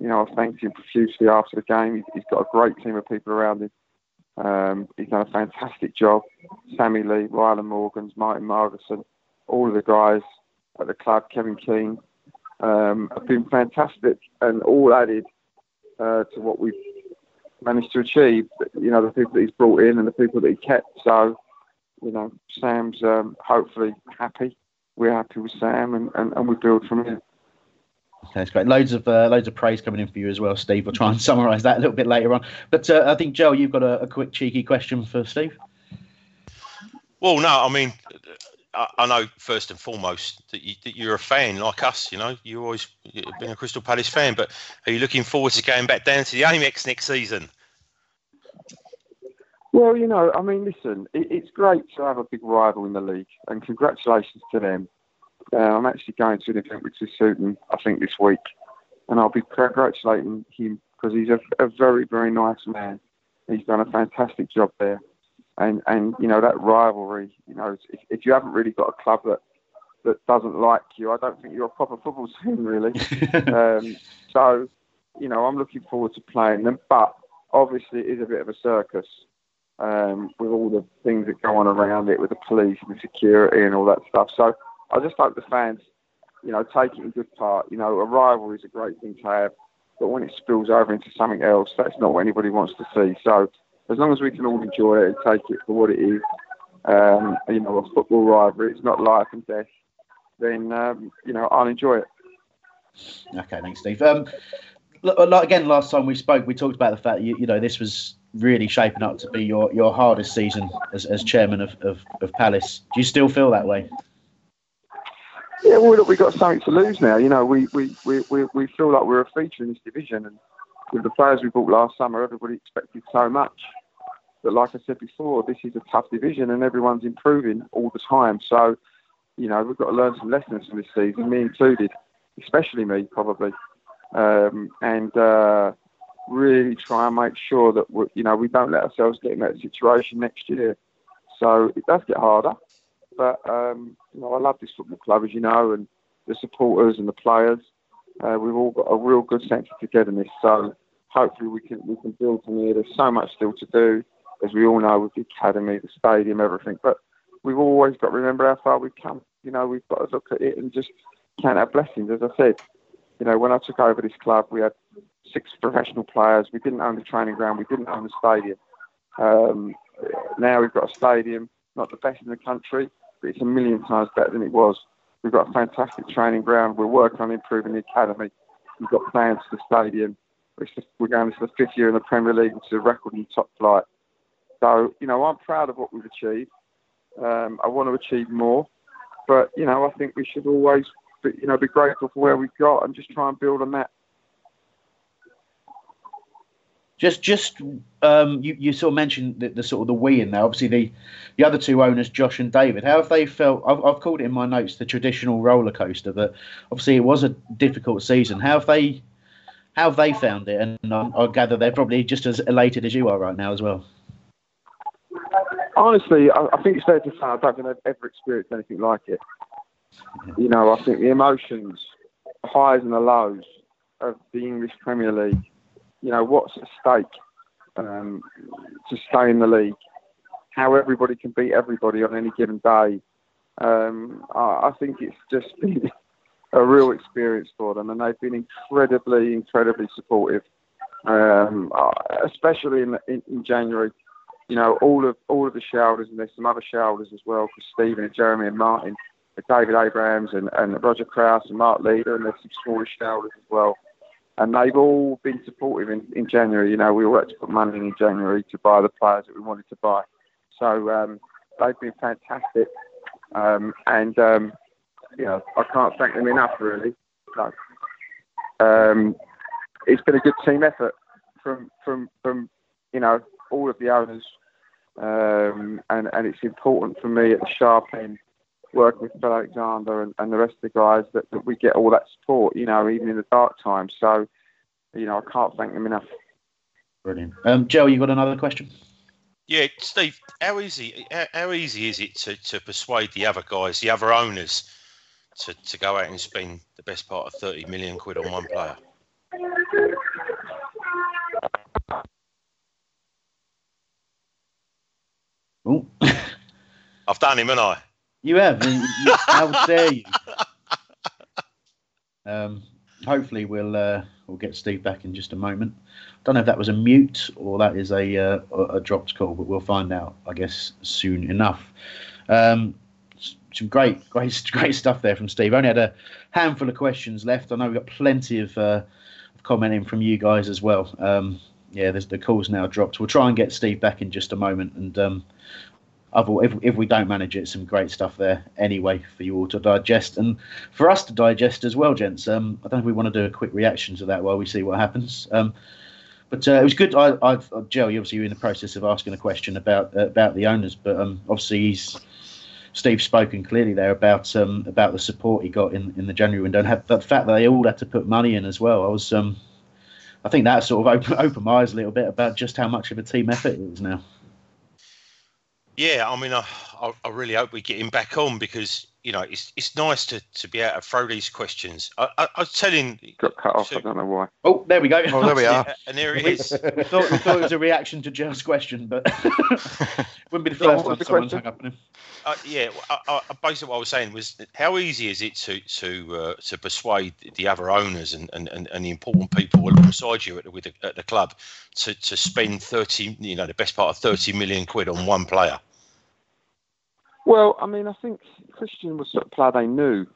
You know, I thanked him profusely after the game. He's got a great team of people around him. He's done a fantastic job. Sammy Lee, Rylan Morgans, Martin Margerson, all of the guys at the club, Kevin Keane, have been fantastic and all added to what we've managed to achieve. You know, the people that he's brought in and the people that he kept. So, you know, Sam's hopefully happy. We're happy with Sam and we build from here. That's great. Loads of praise coming in for you as well, Steve. We'll try and summarise that a little bit later on. But I think, Joe, you've got a quick cheeky question for Steve. Well, no, I mean, I know first and foremost that you're a fan like us. You know, you've always been a Crystal Palace fan. But are you looking forward to going back down to the Amex next season? Well, you know, I mean, listen, it's great to have a big rival in the league, and congratulations to them. I'm actually going to an event with Sudan, I think, this week. And I'll be congratulating him because he's a very, very nice man. He's done a fantastic job there. And you know, that rivalry, you know, if you haven't really got a club that doesn't like you, I don't think you're a proper football team, really. So, you know, I'm looking forward to playing them. But obviously it is a bit of a circus with all the things that go on around it, with the police and the security and all that stuff. So I just hope the fans, you know, take it in good part. You know, a rivalry is a great thing to have, but when it spills over into something else, that's not what anybody wants to see. So as long as we can all enjoy it and take it for what it is, you know, a football rivalry, it's not life and death, then, you know, I'll enjoy it. Okay, thanks, Steve. Again, last time we spoke, we talked about the fact, you know, this was really shaping up to be your hardest season as chairman of Palace. Do you still feel that way? Yeah, well, look, we've got something to lose now. You know, we feel like we're a feature in this division. And with the players we bought last summer, everybody expected so much. But like I said before, this is a tough division and everyone's improving all the time. So, you know, we've got to learn some lessons from this season, me included, especially me, probably. And really try and make sure that, you know, we don't let ourselves get in that situation next year. So it does get harder. But, you know, I love this football club, as you know, and the supporters and the players. We've all got a real good sense of togetherness. So hopefully we can build from here. There's so much still to do, as we all know, with the academy, the stadium, everything. But we've always got to remember how far we've come. You know, we've got to look at it and just count our blessings. As I said, you know, when I took over this club, we had 6 professional players. We didn't own the training ground. We didn't own the stadium. Now we've got a stadium, not the best in the country. It's a million times better than it was. We've got a fantastic training ground. We're working on improving the academy. We've got plans for the stadium. We're going into the 5th year in the Premier League, which is a record in top flight. So, you know, I'm proud of what we've achieved. I want to achieve more. But, you know, I think we should always be grateful for where we've got and just try and build on that. You sort of mentioned the sort of the we in there. Obviously, the other two owners, Josh and David, how have they felt? I've called it in my notes the traditional roller coaster, but obviously it was a difficult season. How have they found it? And I gather they're probably just as elated as you are right now as well. Honestly, I think it's fair to say I don't think I've ever experienced anything like it. Yeah. You know, I think the emotions, the highs and the lows of the English Premier League. You know, what's at stake to stay in the league, how everybody can beat everybody on any given day. I think it's just been a real experience for them, and they've been incredibly, incredibly supportive, especially in January. You know, all of the shareholders, and there's some other shareholders as well, because Stephen and Jeremy and Martin, and David Abrahams and Roger Krause and Mark Leader, and there's some smaller shareholders as well. And they've all been supportive in January. You know, we all had to put money in January to buy the players that we wanted to buy. So they've been fantastic. And you know, I can't thank them enough, really. No. It's been a good team effort from you know, all of the owners. And it's important for me at the sharp end, working with Phil Alexander and the rest of the guys, that we get all that support, you know, even in the dark times. So, you know, I can't thank them enough. Brilliant. Joe, you got another question? Yeah, Steve, how easy is it to persuade the other guys, the other owners, to go out and spend the best part of 30 million quid on one player? Oh. I've done him, haven't I? You have. How dare you? Hopefully we'll get Steve back in just a moment. Don't know if that was a mute or that is a dropped call, but we'll find out, I guess, soon enough. Some great stuff there from Steve. Only had a handful of questions left. I know we've got plenty of commenting from you guys as well. Yeah, the call's now dropped. We'll try and get Steve back in just a moment. And if we don't manage it, some great stuff there anyway for you all to digest. And for us to digest as well, gents. I don't know if we want to do a quick reaction to that while we see what happens. But it was good. Joe, obviously you're in the process of asking a question about the owners. But obviously Steve's spoken clearly there about the support he got in the January window, and the fact that they all had to put money in as well. I think that sort of opened my eyes a little bit about just how much of a team effort it is now. Yeah, I mean, I really hope we get him back on because it's nice to be able to throw these questions. I was telling got cut off. I don't know why. Oh, there we go. Oh, there we are. And there it is. we thought it was a reaction to Joe's question, but wouldn't be the first time someone's hung up on him. Yeah, basically what I was saying was how easy is it to persuade the other owners and the important people alongside you at the club to spend the best part of 30 million quid on one player? Well, I mean, I think Christian was sort of player they knew.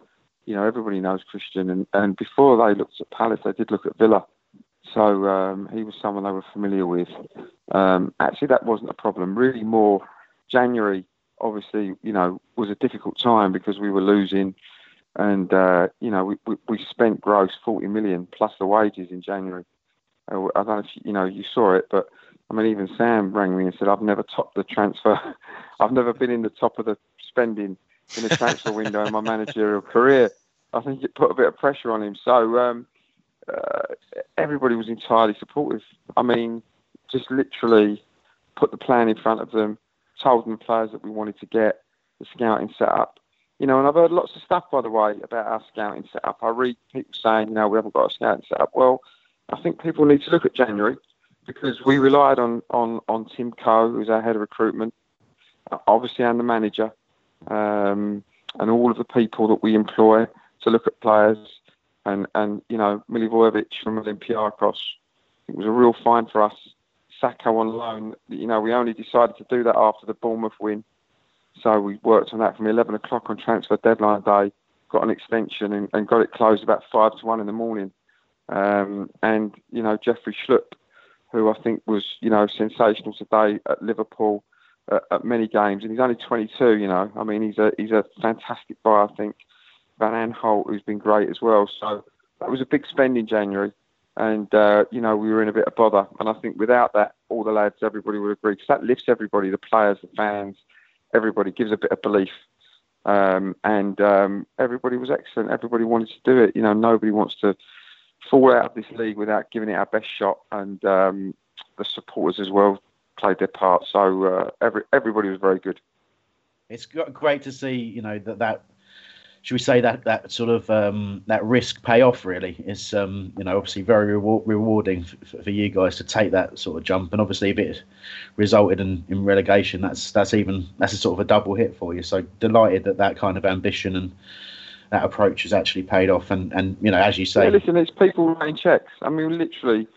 Everybody knows Christian. And before they looked at Palace, they did look at Villa. So he was someone they were familiar with. Actually, that wasn't a problem. Really more January, obviously, was a difficult time because we were losing. And, we spent gross 40 million plus the wages in January. I don't know if you saw it, but I mean, even Sam rang me and said, I've never topped the transfer. I've never been in the top of the spending in the transfer window in my managerial career. I think it put a bit of pressure on him. So everybody was entirely supportive. I mean, just literally put the plan in front of them, told them the players that we wanted to get, the scouting set up. And I've heard lots of stuff, by the way, about our scouting set up. I read people saying, we haven't got a scouting set up. Well, I think people need to look at January. Because we relied on Tim Coe, who's our head of recruitment, obviously, and the manager, and all of the people that we employ to look at players. And Milivojević from Olympiacos, it was a real find for us. Sakho on loan, we only decided to do that after the Bournemouth win. So we worked on that from 11 o'clock on transfer deadline day, got an extension and got it closed about 1:55 in the morning. Jeffrey Schlupp, who I think was, sensational today at Liverpool at many games. And he's only 22, I mean, he's a fantastic buy, I think. Van Aanholt, who's been great as well. So that was a big spend in January. And, we were in a bit of bother. And I think without that, all the lads, everybody would agree. Because that lifts everybody, the players, the fans, everybody gives a bit of belief. Everybody was excellent. Everybody wanted to do it. Nobody wants to fall out of this league without giving it our best shot, and the supporters as well played their part. So everybody was very good. It's great to see, that should we say that sort of that risk pay off really is obviously very rewarding for you guys to take that sort of jump, and obviously if it resulted in relegation, that's a sort of a double hit for you. So delighted that kind of ambition and that approach has actually paid off, and as you say, yeah, listen, it's people writing checks. I mean, literally,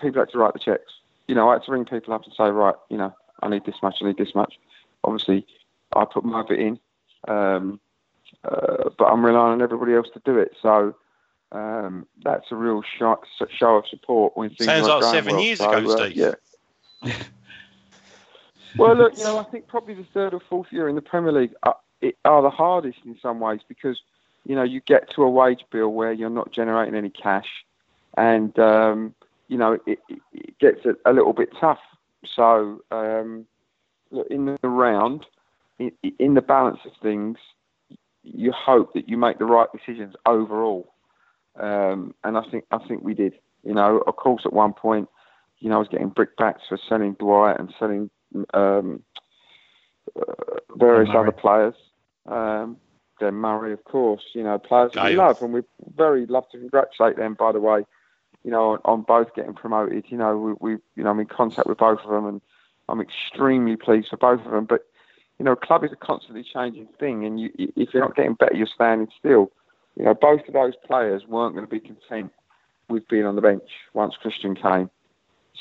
people had to write the checks. I had to ring people up and say, right, I need this much, I need this much. Obviously, I put my bit in, but I'm relying on everybody else to do it. So that's a real show of support when things sounds like 7 years ago, Steve. Yeah. Well, look, I think probably the third or fourth year in the Premier League. It are the hardest in some ways because, you get to a wage bill where you're not generating any cash and, it gets a little bit tough. So, in the round, in the balance of things, you hope that you make the right decisions overall. And I think we did. Of course, at one point, you know, I was getting brickbats for selling Dwight and selling various other players. Then Murray, of course, you know, players that we love, and we very love to congratulate them, by the way, you know, on both getting promoted. You know, we you know, I'm in contact with both of them, and I'm extremely pleased for both of them. But, you know, a club is a constantly changing thing, and you, if you're not getting better, you're standing still. You know, both of those players weren't going to be content with being on the bench once Christian came.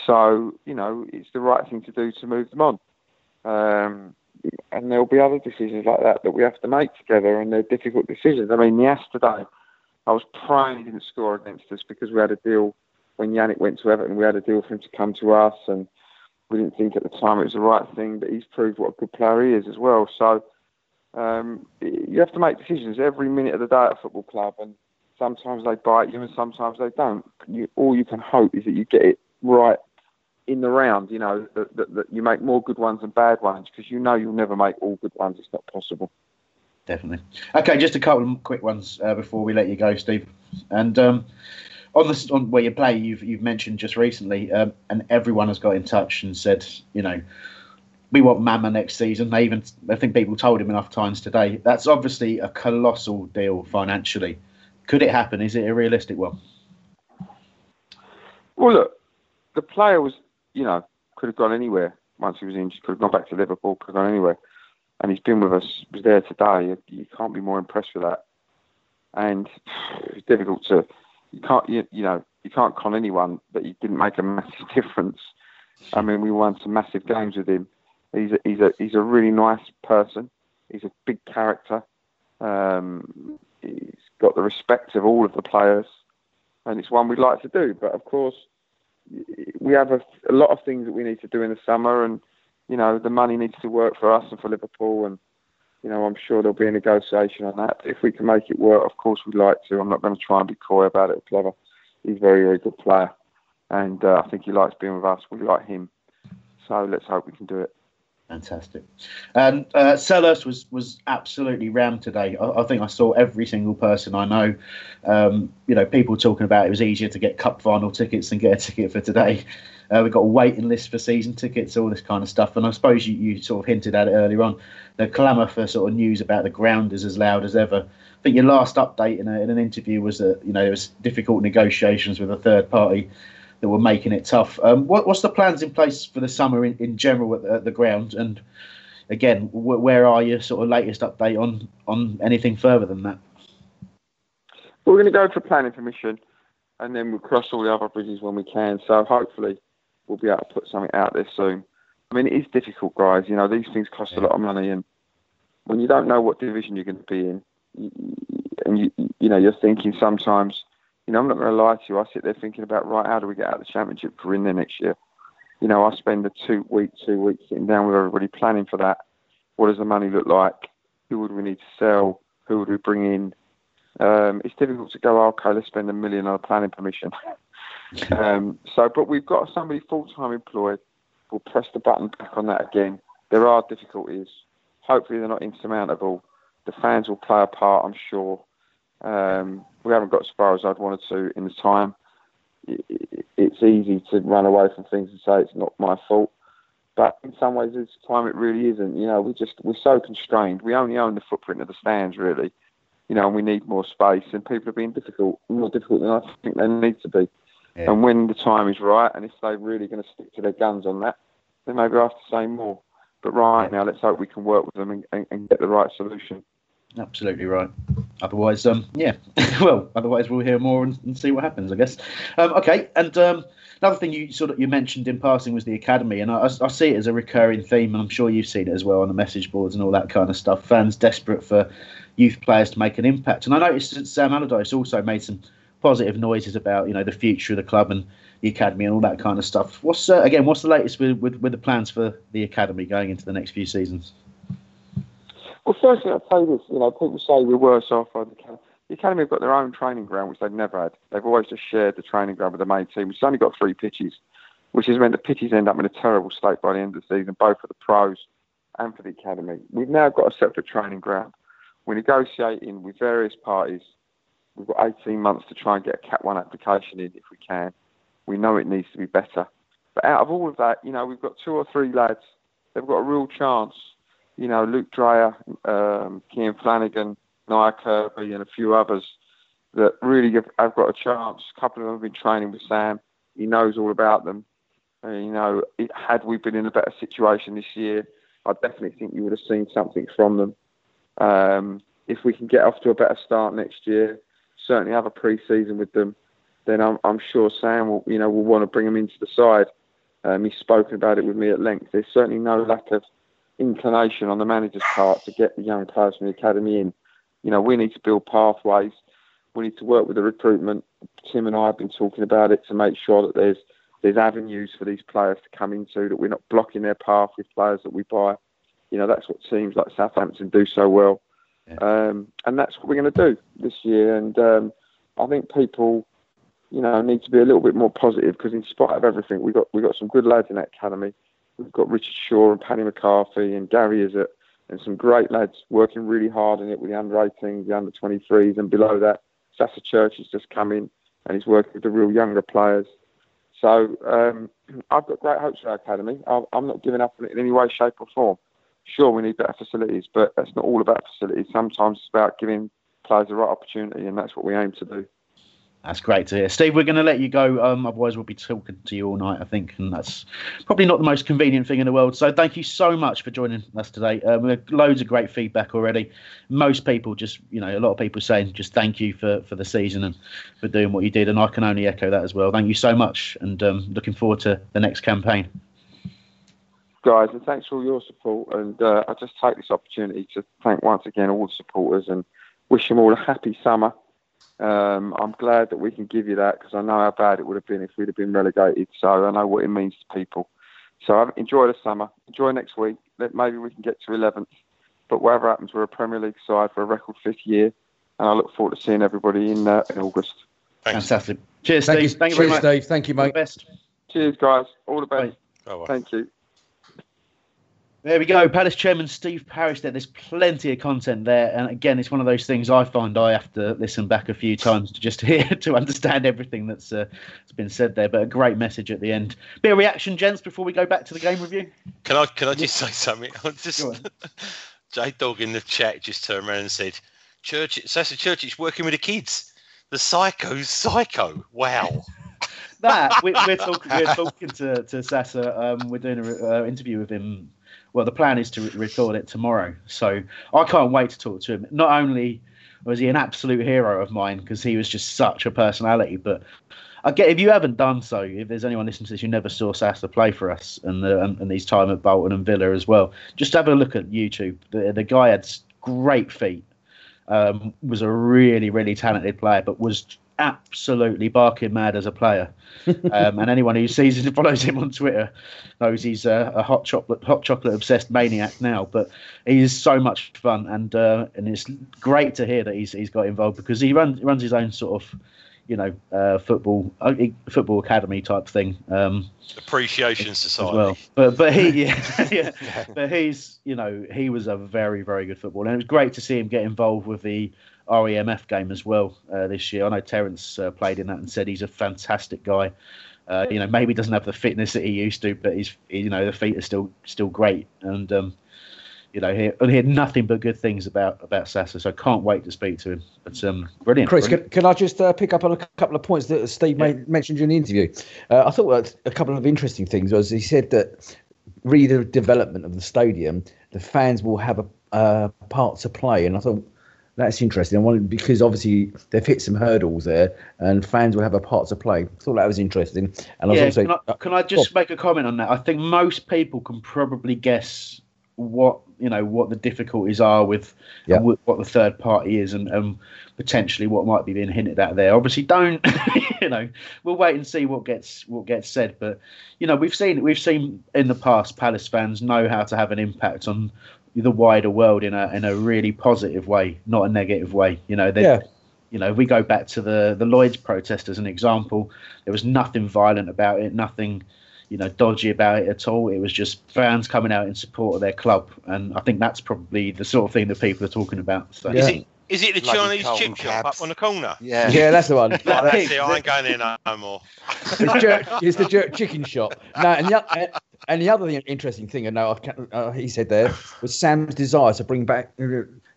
So, you know, it's the right thing to do to move them on. And there'll be other decisions like that that we have to make together, and they're difficult decisions. I mean, yesterday, I was praying he didn't score against us because we had a deal when Yannick went to Everton. We had a deal for him to come to us, and we didn't think at the time it was the right thing, but he's proved what a good player he is as well. So you have to make decisions every minute of the day at a football club, and sometimes they bite you and sometimes they don't. All you can hope is that you get it right in the round, you know, that you make more good ones than bad ones, because you know you'll never make all good ones. It's not possible. Definitely. Okay, just a couple of quick ones before we let you go, Steve. And on where you play, you've mentioned just recently, and everyone has got in touch and said, you know, we want Mama next season. I think people told him enough times today. That's obviously a colossal deal financially. Could it happen? Is it a realistic one? Well, look, the player was, you know, could have gone anywhere once he was injured. Could have gone back to Liverpool, could have gone anywhere. And he's been with us, was there today. You can't be more impressed with that. And it's difficult to, you can't con anyone that he didn't make a massive difference. I mean, we won some massive games with him. He's a really nice person. He's a big character. He's got the respect of all of the players. And it's one we'd like to do. But of course, we have a lot of things that we need to do in the summer, and you know, the money needs to work for us and for Liverpool, and you know, I'm sure there'll be a negotiation on that. If we can make it work, of course we'd like to. I'm not going to try and be coy about it or clever. He's a very, very good player, and I think he likes being with us. We like him, so let's hope we can do it. Fantastic. And Sellers was absolutely rammed today. I think I saw every single person I know, you know, people talking about it was easier to get cup final tickets than get a ticket for today. We've got a waiting list for season tickets, all this kind of stuff. And I suppose you sort of hinted at it earlier on. The clamour for sort of news about the ground is as loud as ever. I think your last update in an interview was that, you know, there was difficult negotiations with a third party that were making it tough. What's the plans in place for the summer in general at the ground? And again, where are your sort of latest update on anything further than that? We're going to go for planning permission, and then we'll cross all the other bridges when we can. So hopefully we'll be able to put something out there soon. I mean, it is difficult, guys. You know, these things cost a lot of money, and when you don't know what division you're going to be in, and you know, you're thinking sometimes, you know, I'm not going to lie to you. I sit there thinking about, right, how do we get out of the Championship if we're in there next year? You know, I spend the two weeks sitting down with everybody planning for that. What does the money look like? Who would we need to sell? Who would we bring in? It's difficult to go, okay, let's spend $1 million on a planning permission. But we've got somebody full-time employed. We'll press the button back on that again. There are difficulties. Hopefully they're not insurmountable. The fans will play a part, I'm sure. We haven't got as far as I'd wanted to in the time. It's easy to run away from things and say it's not my fault, but in some ways this time it really isn't. You know, we're so constrained. We only own the footprint of the stands, really. You know, and we need more space, and people are being difficult, more difficult than I think they need to be. Yeah. And when the time is right, and if they're really going to stick to their guns on that, then maybe I have to say more. But right now, let's hope we can work with them and get the right solution. Absolutely right. Otherwise, otherwise we'll hear more and see what happens, I guess. Okay. And another thing you mentioned in passing was the academy, and I see it as a recurring theme, and I'm sure you've seen it as well on the message boards and all that kind of stuff. Fans desperate for youth players to make an impact, and I noticed that Sam Allardyce also made some positive noises about, you know, the future of the club and the academy and all that kind of stuff. What's the latest with the plans for the academy going into the next few seasons? Well, firstly, I'd say this, you know, people say we're worse off on the academy. The academy have got their own training ground, which they've never had. They've always just shared the training ground with the main team, which has only got 3 pitches, which has meant the pitches end up in a terrible state by the end of the season, both for the pros and for the academy. We've now got a separate training ground. We're negotiating with various parties. We've got 18 months to try and get a Cat 1 application in if we can. We know it needs to be better. But out of all of that, you know, we've got two or three lads. They've got a real chance. You know, Luke Dreyer, Cian Flanagan, Nia Kirby and a few others that really have got a chance. A couple of them have been training with Sam. He knows all about them. You know, had we been in a better situation this year, I definitely think you would have seen something from them. If we can get off to a better start next year, certainly have a pre-season with them, then I'm sure Sam will, you know, will want to bring them into the side. He's spoken about it with me at length. There's certainly no lack of inclination on the manager's part to get the young players from the academy in. You know, we need to build pathways. We need to work with the recruitment. Tim and I have been talking about it to make sure that there's avenues for these players to come into, that we're not blocking their path with players that we buy. You know, that's what teams like Southampton do so well. Yeah. And that's what we're going to do this year. And I think people, you know, need to be a little bit more positive, because in spite of everything, we've got some good lads in that academy. We've got Richard Shaw and Paddy McCarthy and Gary Izzett and some great lads working really hard in it with the under-18s, the under-23s, and below that, Saša Ćurčić has just come in and he's working with the real younger players. So I've got great hopes for our academy. I'm not giving up on it in any way, shape or form. Sure, we need better facilities, but that's not all about facilities. Sometimes it's about giving players the right opportunity, and that's what we aim to do. That's great to hear. Steve, we're going to let you go. Otherwise, we'll be talking to you all night, I think. And that's probably not the most convenient thing in the world. So thank you so much for joining us today. We have loads of great feedback already. Most people just, you know, a lot of people saying just thank you for the season and for doing what you did. And I can only echo that as well. Thank you so much. And looking forward to the next campaign. Guys, and thanks for all your support. And I just take this opportunity to thank once again all the supporters and wish them all a happy summer. I'm glad that we can give you that, because I know how bad it would have been if we'd have been relegated. So I know what it means to people. So enjoy the summer. Enjoy next week. Maybe we can get to 11th. But whatever happens, we're a Premier League side for a record fifth year. And I look forward to seeing everybody in August. Thanks. Fantastic. Cheers, Steve. Thank you very much. Cheers, Steve. Thank you, mate. All the best. Cheers, guys. All the best. Oh, wow. Thank you. There we go. Palace Chairman Steve Parrish there. There's plenty of content there. And again, it's one of those things I find I have to listen back a few times to just hear, to understand everything that's been said there. But a great message at the end. Bit of reaction, gents, before we go back to the game review. Can I just say something? J-Dog in the chat just turned around and said, Saša Ćurčić working with the kids. The psycho's psycho. Wow. That, we're talking to Saša. We're doing an interview with him. Well, the plan is to record it tomorrow, so I can't wait to talk to him. Not only was he an absolute hero of mine, because he was just such a personality, but I get, if you haven't done so, if there's anyone listening to this who never saw Saša play for us and his time at Bolton and Villa as well, just have a look at YouTube. The guy had great feet, was a really, really talented player, but was absolutely barking mad as a player, and anyone who sees and follows him on Twitter knows he's a hot chocolate obsessed maniac now. But he is so much fun, and it's great to hear that he's got involved, because he runs his own sort of, you know, football academy type thing, appreciation society as well. But he but he's, you know, he was a very, very good footballer, and it was great to see him get involved with the REMF game as well this year. I know Terence played in that and said he's a fantastic guy. You know, maybe doesn't have the fitness that he used to, but you know, the feet are still great. And you know, hear nothing but good things about Saša. So I can't wait to speak to him. It's brilliant. Chris, brilliant. Can I just pick up on a couple of points that Steve mentioned during the interview? I thought a couple of interesting things was he said that redevelopment of the stadium, the fans will have a part to play, and I thought, that's interesting. I wanted, because obviously they've hit some hurdles there, and fans will have a part to play. I thought that was interesting. And I was also, can I just make a comment on that? I think most people can probably guess what the difficulties are with, and what the third party is, and potentially what might be being hinted at there. Obviously, don't you know? We'll wait and see what gets said. But you know, we've seen in the past Palace fans know how to have an impact on the wider world in a really positive way, not a negative way. You know, you know, if we go back to the Lloyds protest as an example, there was nothing violent about it, nothing, you know, dodgy about it at all. It was just fans coming out in support of their club, and I think that's probably the sort of thing that people are talking about. So. Yeah. Is it Is it the Chinese chip shop up on the corner? Yeah, yeah, that's the one. No, that's it. I ain't going there no more. It's the jerk chicken shop. No, and the other interesting thing I know he said there was Sam's desire to bring back,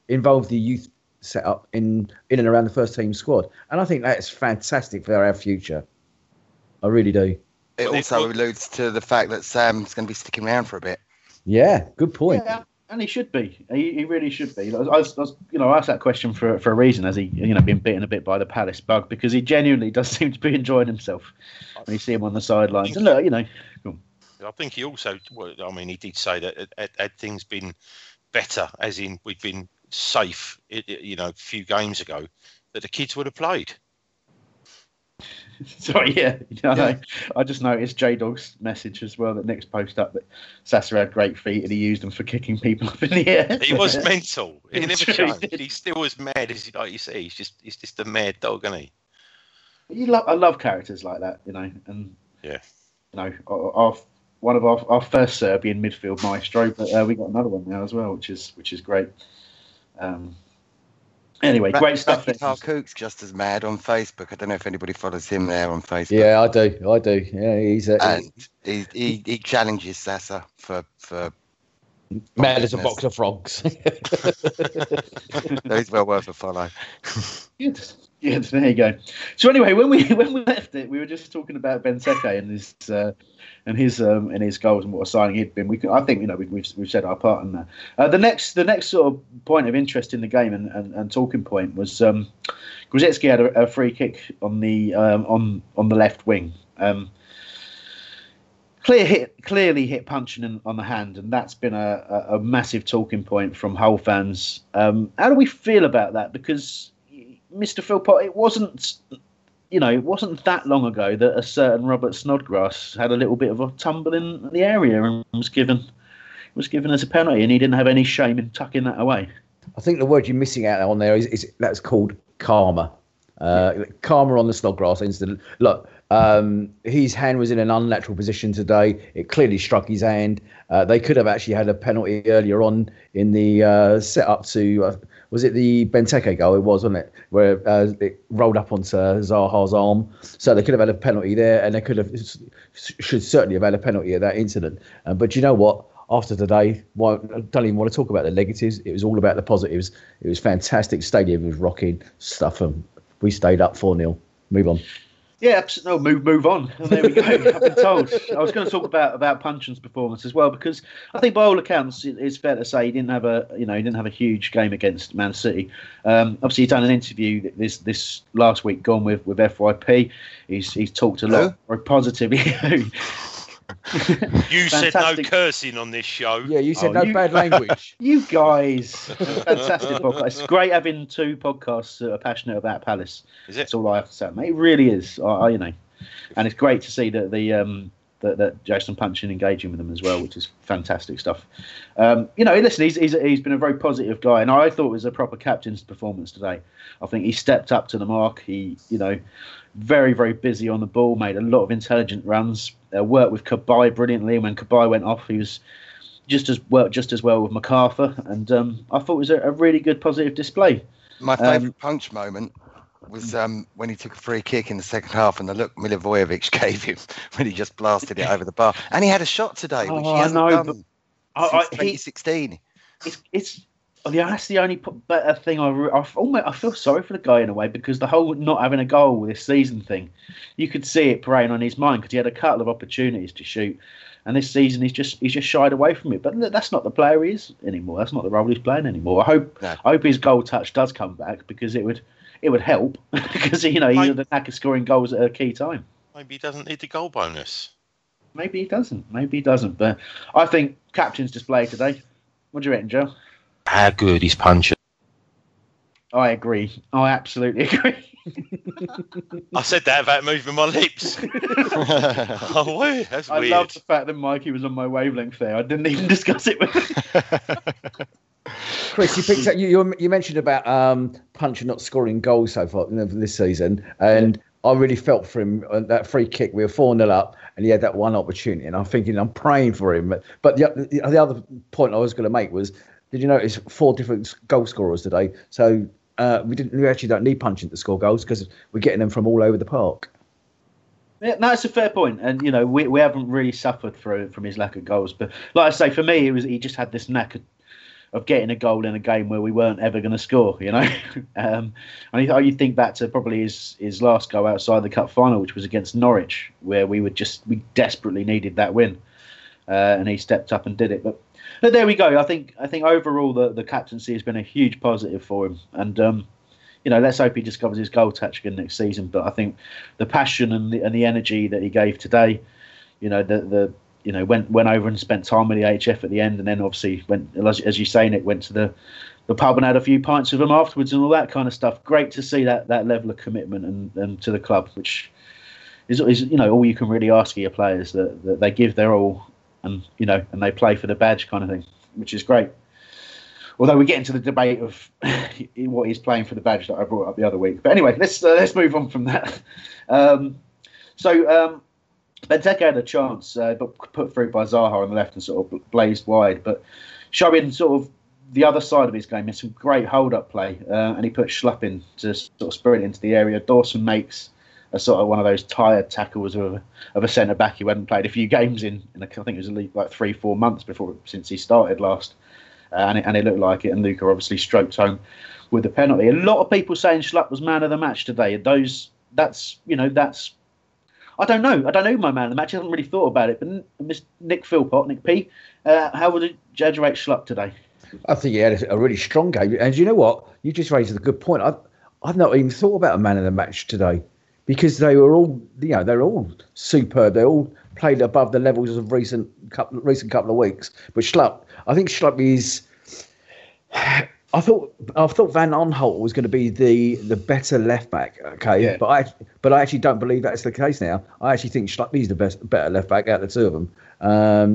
involve the youth setup in and around the first team squad, and I think that's fantastic for our future. I really do. It also alludes to the fact that Sam's going to be sticking around for a bit. Yeah, good point. Yeah. And he should be. He really should be. I asked that question for a reason, as he, been bitten a bit by the Palace bug, because he genuinely does seem to be enjoying himself when you see him on the sidelines. And look, I think he also, he did say that had things been better, as in we'd been safe, a few games ago, that the kids would have played. Sorry, yeah. I just noticed J-Dog's message as well, that next post up, that Saša had great feet and he used them for kicking people up in the air. He was mental. He never changed. He's still as mad as, like you say, he's just a mad dog, isn't he? I love characters like that, and one of our first Serbian midfield maestro, but we got another one now as well, which is great. Anyway, great stuff. Cook's just as mad on Facebook. I don't know if anybody follows him there on Facebook. Yeah, I do. Yeah, he challenges Saša for mad as a box of frogs. He's well worth a follow. Good. There you go. So anyway, when we left it, we were just talking about Benteke and his goals and what a signing he'd been. I think we've said our part in that. The next sort of point of interest in the game and talking point was Grzetzky had a free kick on the on the left wing. Clearly hit Puncheon on the hand, and that's been a massive talking point from Hull fans. How do we feel about that? Because Mr. Philpott, it wasn't that long ago that a certain Robert Snodgrass had a little bit of a tumble in the area and was given as a penalty, and he didn't have any shame in tucking that away. I think the word you're missing out on there is that's called karma. Karma on the Snodgrass incident. Look, his hand was in an unnatural position today. It clearly struck his hand. They could have actually had a penalty earlier on in the set-up to... was it the Benteke goal? It was, wasn't it? Where it rolled up onto Zaha's arm. So they could have had a penalty there, and they should certainly have had a penalty at that incident. But you know what? After today, I don't even want to talk about the negatives. It was all about the positives. It was fantastic. Stadium was rocking. Stuff them. We stayed up 4-0. Move on. Yeah, absolutely. No, move on. And there we go. I've been told. I was going to talk about Puncheon's performance as well, because I think by all accounts it's fair to say he didn't have a huge game against Man City. Obviously, he's done an interview this last week gone with FYP. He's talked a lot very positively. You said no cursing on this show. Yeah, you said no bad language. You guys, fantastic podcast. It's great having two podcasts that are passionate about Palace. Is it? That's all I have to say, mate. It really is. And it's great to see that that Jason Puncheon engaging with them as well, which is fantastic stuff. Listen, he's been a very positive guy, and I thought it was a proper captain's performance today. I think he stepped up to the mark. He very, very busy on the ball, made a lot of intelligent runs, worked with Kabay brilliantly. When Kabay went off, he was just as well with MacArthur, and I thought it was a really good positive display. My favourite Punch moment was when he took a free kick in the second half, and the look Milivojević gave him when he just blasted it over the bar. And he had a shot today, which he hasn't done since 2016. That's the only better thing. I feel sorry for the guy in a way, because the whole not having a goal this season thing, you could see it preying on his mind, because he had a couple of opportunities to shoot, and this season he's just shied away from it. But that's not the player he is anymore. That's not the role he's playing anymore. I hope his goal touch does come back, because it would help, because he had the knack of scoring goals at a key time. Maybe he doesn't need the goal bonus. Maybe he doesn't. But I think captain's display today. What do you reckon, Joe? How good is Puncheon? I agree. I absolutely agree. I said that without moving my lips. Oh, that's weird. I love the fact that Mikey was on my wavelength there. I didn't even discuss it with him. Chris, you picked up. You mentioned about Puncheon not scoring goals so far this season, and I really felt for him on that free kick. We were 4-0 up, and he had that one opportunity. And I'm praying for him. But the other point I was going to make was, did you notice 4 different goal scorers today? So we actually don't need Puncheon to score goals because we're getting them from all over the park. Yeah, no, it's a fair point, and you know we haven't really suffered from his lack of goals. But like I say, for me, he just had this knack of getting a goal in a game where we weren't ever going to score. You know, and you think back to probably his last goal outside the cup final, which was against Norwich, where we desperately needed that win, and he stepped up and did it. But there we go. I think overall the captaincy has been a huge positive for him, and. You know, let's hope he discovers his goal touch again next season. But I think the passion and the energy that he gave today, you know, went over and spent time with the HF at the end, and then obviously went to the pub and had a few pints with him afterwards and all that kind of stuff. Great to see that level of commitment and to the club, which is you know all you can really ask of your players, that they give their all and you know and they play for the badge kind of thing, which is great. Although we get into the debate of what he's playing for the badge that I brought up the other week. But anyway, let's move on from that. Benteke had a chance, but put through by Zaha on the left and sort of blazed wide. But showing sort of the other side of his game, there's some great hold-up play. And he put Schlupp in to sort of spirit into the area. Dawson makes a sort of one of those tired tackles of a centre-back who hadn't played a few games in I think it was like 3-4 months since he started last. And it looked like it, and Luka obviously stroked home with the penalty. A lot of people saying Schlupp was man of the match today. I don't know who my man of the match. I haven't really thought about it. But Nick Philpott, Nick P, how would you rate Schlupp today? I think he had a really strong game. And you know what? You just raised a good point. I've not even thought about a man of the match today because they were all, you know, they're all superb. They all played above the levels of recent couple of weeks. But Schlupp. I think Schlupp is. I thought Van Aanholt was going to be the better left back. Okay, yeah. But I actually don't believe that's the case now. I actually think Schlupp is the better left back out of the two of them.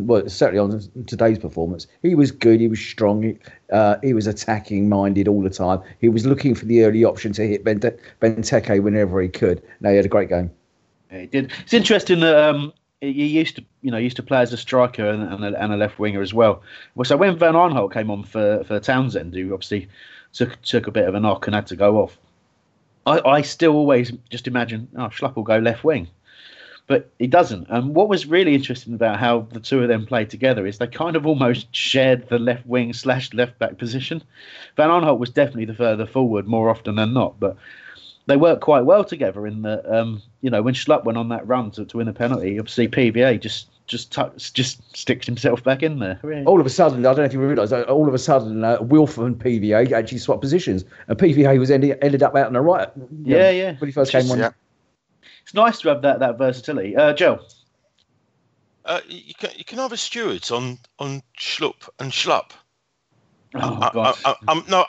Well, certainly on today's performance, he was good. He was strong. He was attacking minded all the time. He was looking for the early option to hit Benteke whenever he could. Now he had a great game. Yeah, he did. It's interesting that. He used to play as a striker and a left winger as well. So when Van Aanholt came on for Townsend, who obviously took a bit of a knock and had to go off, I still always just imagine, Schlupp will go left wing. But he doesn't. And what was really interesting about how the two of them played together is they kind of almost shared the left wing / left back position. Van Aanholt was definitely the further forward more often than not, but... They work quite well together in that, you know, when Schlupp went on that run to win the penalty, obviously PVA just sticks himself back in there. Really. All of a sudden, I don't know if you realise, all of a sudden, Wilfred and PVA actually swapped positions, and PVA was ended up out on the right. Yeah. When he first came on. Yeah. It's nice to have that versatility. Joel? You can have a steward on Schlupp and Schlupp. Oh, God.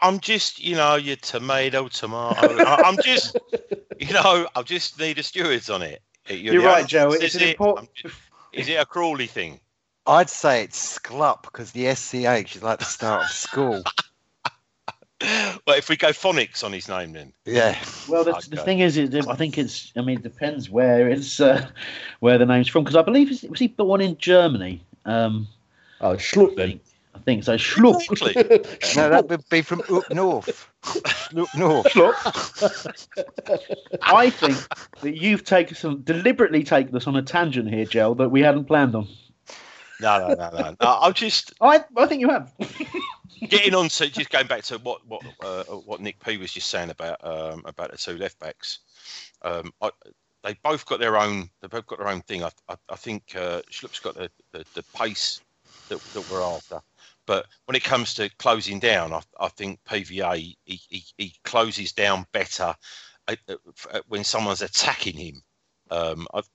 I'm just, you know, your tomato. I just need a stewards on it. You're right, Joe. Is it important? Is it a Crawley thing? I'd say it's Schlupp because the SCH is like the start of school. Well, if we go phonics on his name, then yeah. Well, the thing is, I think it's. I mean, it depends where the name's from because I believe was he born in Germany? Schlupp then. I think so. Schlupp. No, that would be from up north. Schlupp. I think that you've deliberately taken us on a tangent here, Joel, that we hadn't planned on. No. I think you have. Getting on to just going back to what Nick P was just saying about the two left backs. They both got their own. They both got their own thing. I think Schlupp's got the pace. That we're after, but when it comes to closing down, I think PVA he closes down better when someone's attacking him.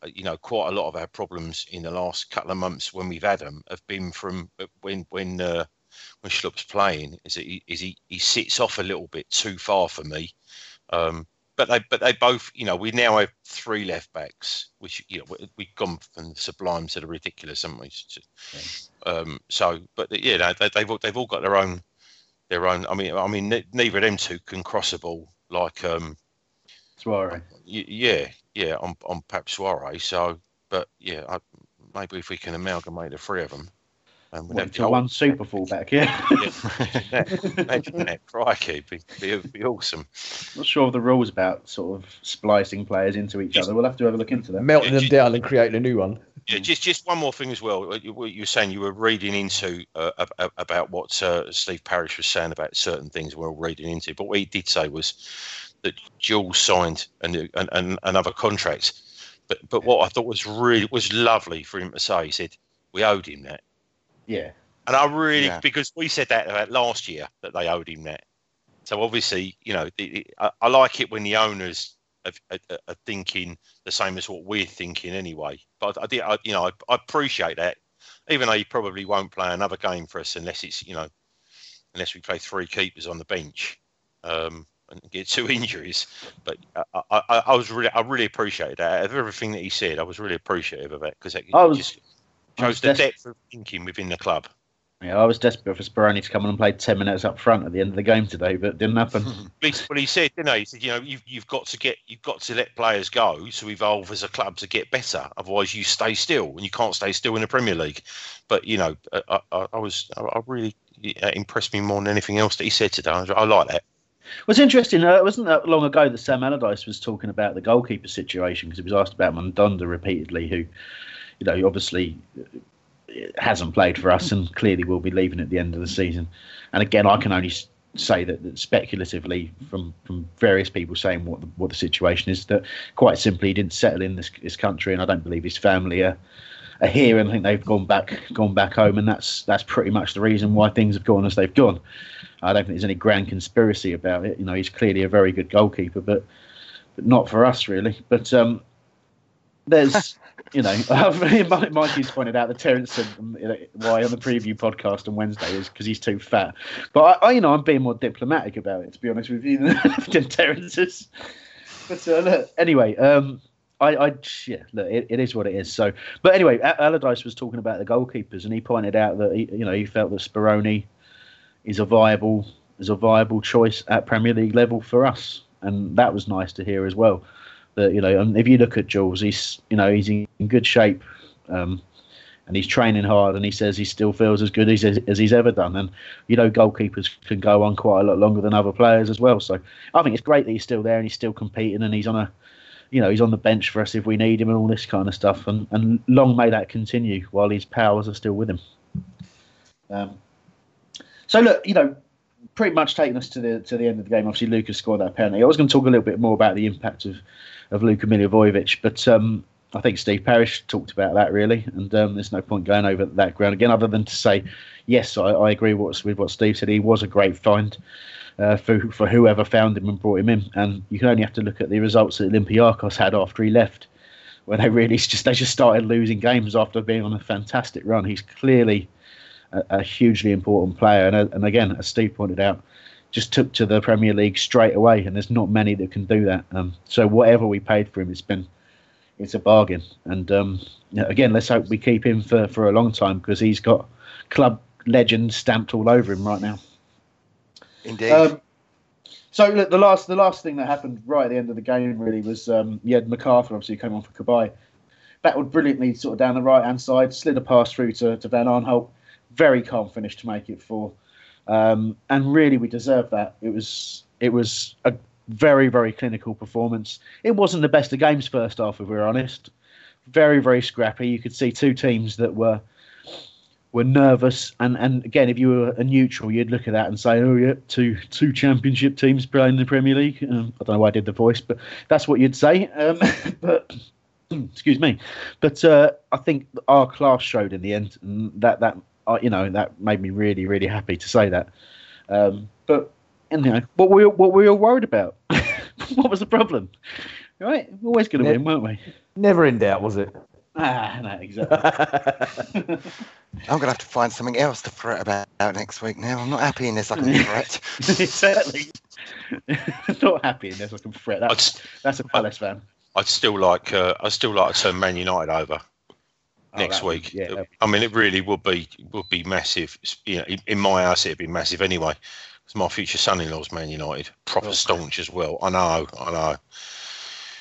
You know, quite a lot of our problems in the last couple of months when we've had them have been from when Schlupp's playing he sits off a little bit too far for me. But they both, you know, we now have three left backs, which, you know, we've gone from the sublime to the ridiculous, haven't we? They've all got their own. I mean, neither of them two can cross a ball like Suarez. Yeah, on Pap Suarez. So, but yeah, maybe if we can amalgamate the three of them. One super fullback, yeah. Imagine that, crikey, it'd be awesome. Not sure of the rules about sort of splicing players into each other. We'll have to have a look into that. Melting them down and creating a new one. Yeah, just one more thing as well. You were saying you were reading into about what Steve Parrish was saying about certain things. We're all reading into, but what he did say was that Jules signed another contract. But what I thought was lovely for him to say, he said we owed him that. Yeah, and I really because we said that about last year that they owed him that. So obviously, you know, I like it when the owners are thinking the same as what we're thinking anyway. But I appreciate that, even though he probably won't play another game for us unless it's unless we play three keepers on the bench and get two injuries. But I really appreciated that. Out of everything that he said, I was really appreciative of it because shows the depth of thinking within the club. Yeah, I was desperate for Speroni to come on and play 10 minutes up front at the end of the game today, but it didn't happen. Well, he said, didn't he? He said, you've got to let players go to evolve as a club to get better. Otherwise, you stay still, and you can't stay still in the Premier League. But I really impressed me more than anything else that he said today. I like that. Well, it's interesting. It wasn't that long ago that Sam Allardyce was talking about the goalkeeper situation because he was asked about Mandanda repeatedly, who, you know, obviously hasn't played for us and clearly will be leaving at the end of the season. And again, I can only say that speculatively from various people saying what the situation is, that quite simply he didn't settle in this country, and I don't believe his family are here, and I think they've gone back home, and that's pretty much the reason why things have gone as they've gone. I don't think there's any grand conspiracy about it. You know, he's clearly a very good goalkeeper, but not for us really. But there's... You know, Mikey's pointed out that Terence said why on the preview podcast on Wednesday is because he's too fat. But I'm being more diplomatic about it, to be honest with you, than Terence is. But look, anyway, it is what it is. So, but anyway, Allardyce was talking about the goalkeepers, and he pointed out that he felt that Speroni is a viable choice at Premier League level for us, and that was nice to hear as well. That, and if you look at Jules, he's in good shape, and he's training hard, and he says he still feels as good as he's ever done. And goalkeepers can go on quite a lot longer than other players as well. So I think it's great that he's still there and he's still competing, and he's on he's on the bench for us if we need him and all this kind of stuff. And long may that continue while his powers are still with him. So look, pretty much taking us to the end of the game. Obviously, Luka scored that penalty. I was going to talk a little bit more about the impact of Luka Milivojević, but I think Steve Parrish talked about that really, and there's no point going over that ground again other than to say, yes, I agree with what Steve said. He was a great find for whoever found him and brought him in, and you can only have to look at the results that Olympiacos had after he left, where they really just started losing games after being on a fantastic run. He's clearly a hugely important player, and again, as Steve pointed out, just took to the Premier League straight away, and there's not many that can do that. So whatever we paid for him, it's a bargain. And again, let's hope we keep him for a long time, because he's got club legend stamped all over him right now. Indeed. So look, the last thing that happened right at the end of the game really was you had MacArthur, obviously, who came on for Kabay, battled brilliantly sort of down the right hand side, slid a pass through to Van Aanholt, very calm finish to make it 4. And really, we deserved that. It was a very, very clinical performance. It wasn't the best of games first half, if we're honest. Very, very scrappy. You could see two teams that were nervous. And again, if you were a neutral, you'd look at that and say, oh, yeah, two championship teams playing in the Premier League. I don't know why I did the voice, but that's what you'd say. But... excuse me. But I think our class showed in the end, and that made me really, really happy to say that. But what were we all worried about? What was the problem? Right, we're always going to win, weren't we? Never in doubt, was it? No, exactly. I'm going to have to find something else to fret about next week. Now I'm not happy unless I can fret. Exactly. Not happy unless I can fret. That's a Palace fan. I'd still like to turn Man United over next week. Yeah, I mean, it really would be massive. In my house, it'd be massive anyway. Because my future son-in-law's Man United, proper staunch as well. I know.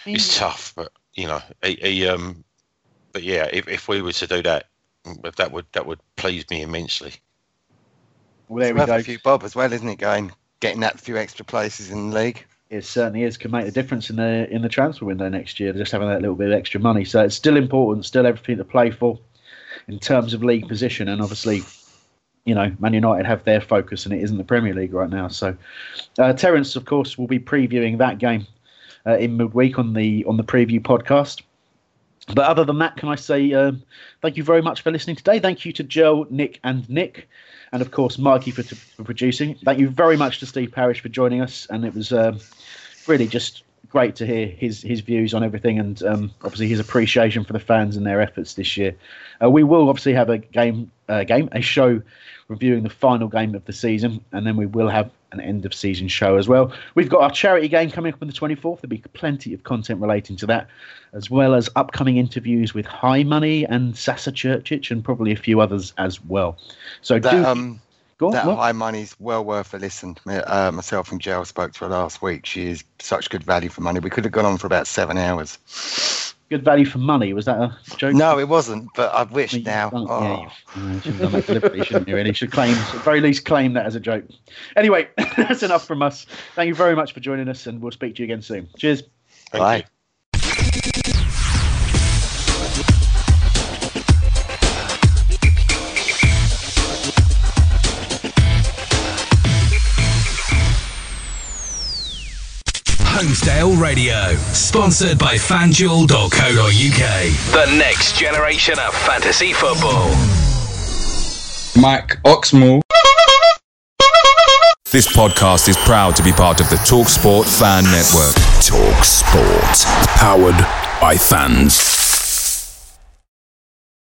It's tough, but but yeah, if we were to do that, that would please me immensely. Well, there we go. A few bob as well, isn't it? Getting that few extra places in the league. It certainly is. Can make a difference in the transfer window next year. Just having that little bit of extra money, so it's still important. Still everything to play for in terms of league position, and obviously, you know, Man United have their focus, and it isn't the Premier League right now. So, Terence, of course, will be previewing that game in midweek on the preview podcast. But other than that, can I say thank you very much for listening today. Thank you to Joel, Nick. And, of course, Mikey for producing. Thank you very much to Steve Parrish for joining us. And it was really just great to hear his views on everything and obviously his appreciation for the fans and their efforts this year. We will obviously have a show reviewing the final game of the season. And then we will have an end-of-season show as well. We've got our charity game coming up on the 24th. There'll be plenty of content relating to that, as well as upcoming interviews with High Money and Saša Ćurčić and probably a few others as well. So High Money's well worth a listen. Myself and Jill spoke to her last week. She is such good value for money. We could have gone on for about 7 hours. Good value for money. Was that a joke? No, it wasn't, but I wish now. Oh. Yeah, you should have done that deliberately, shouldn't you, really? You should claim, at the very least, claim that as a joke. Anyway, that's enough from us. Thank you very much for joining us, and we'll speak to you again soon. Cheers. Bye. Homesdale Radio, sponsored by FanDuel.co.uk. The next generation of fantasy football. Mike Oxmo. This podcast is proud to be part of the TalkSport Fan Network. TalkSport. Powered by fans.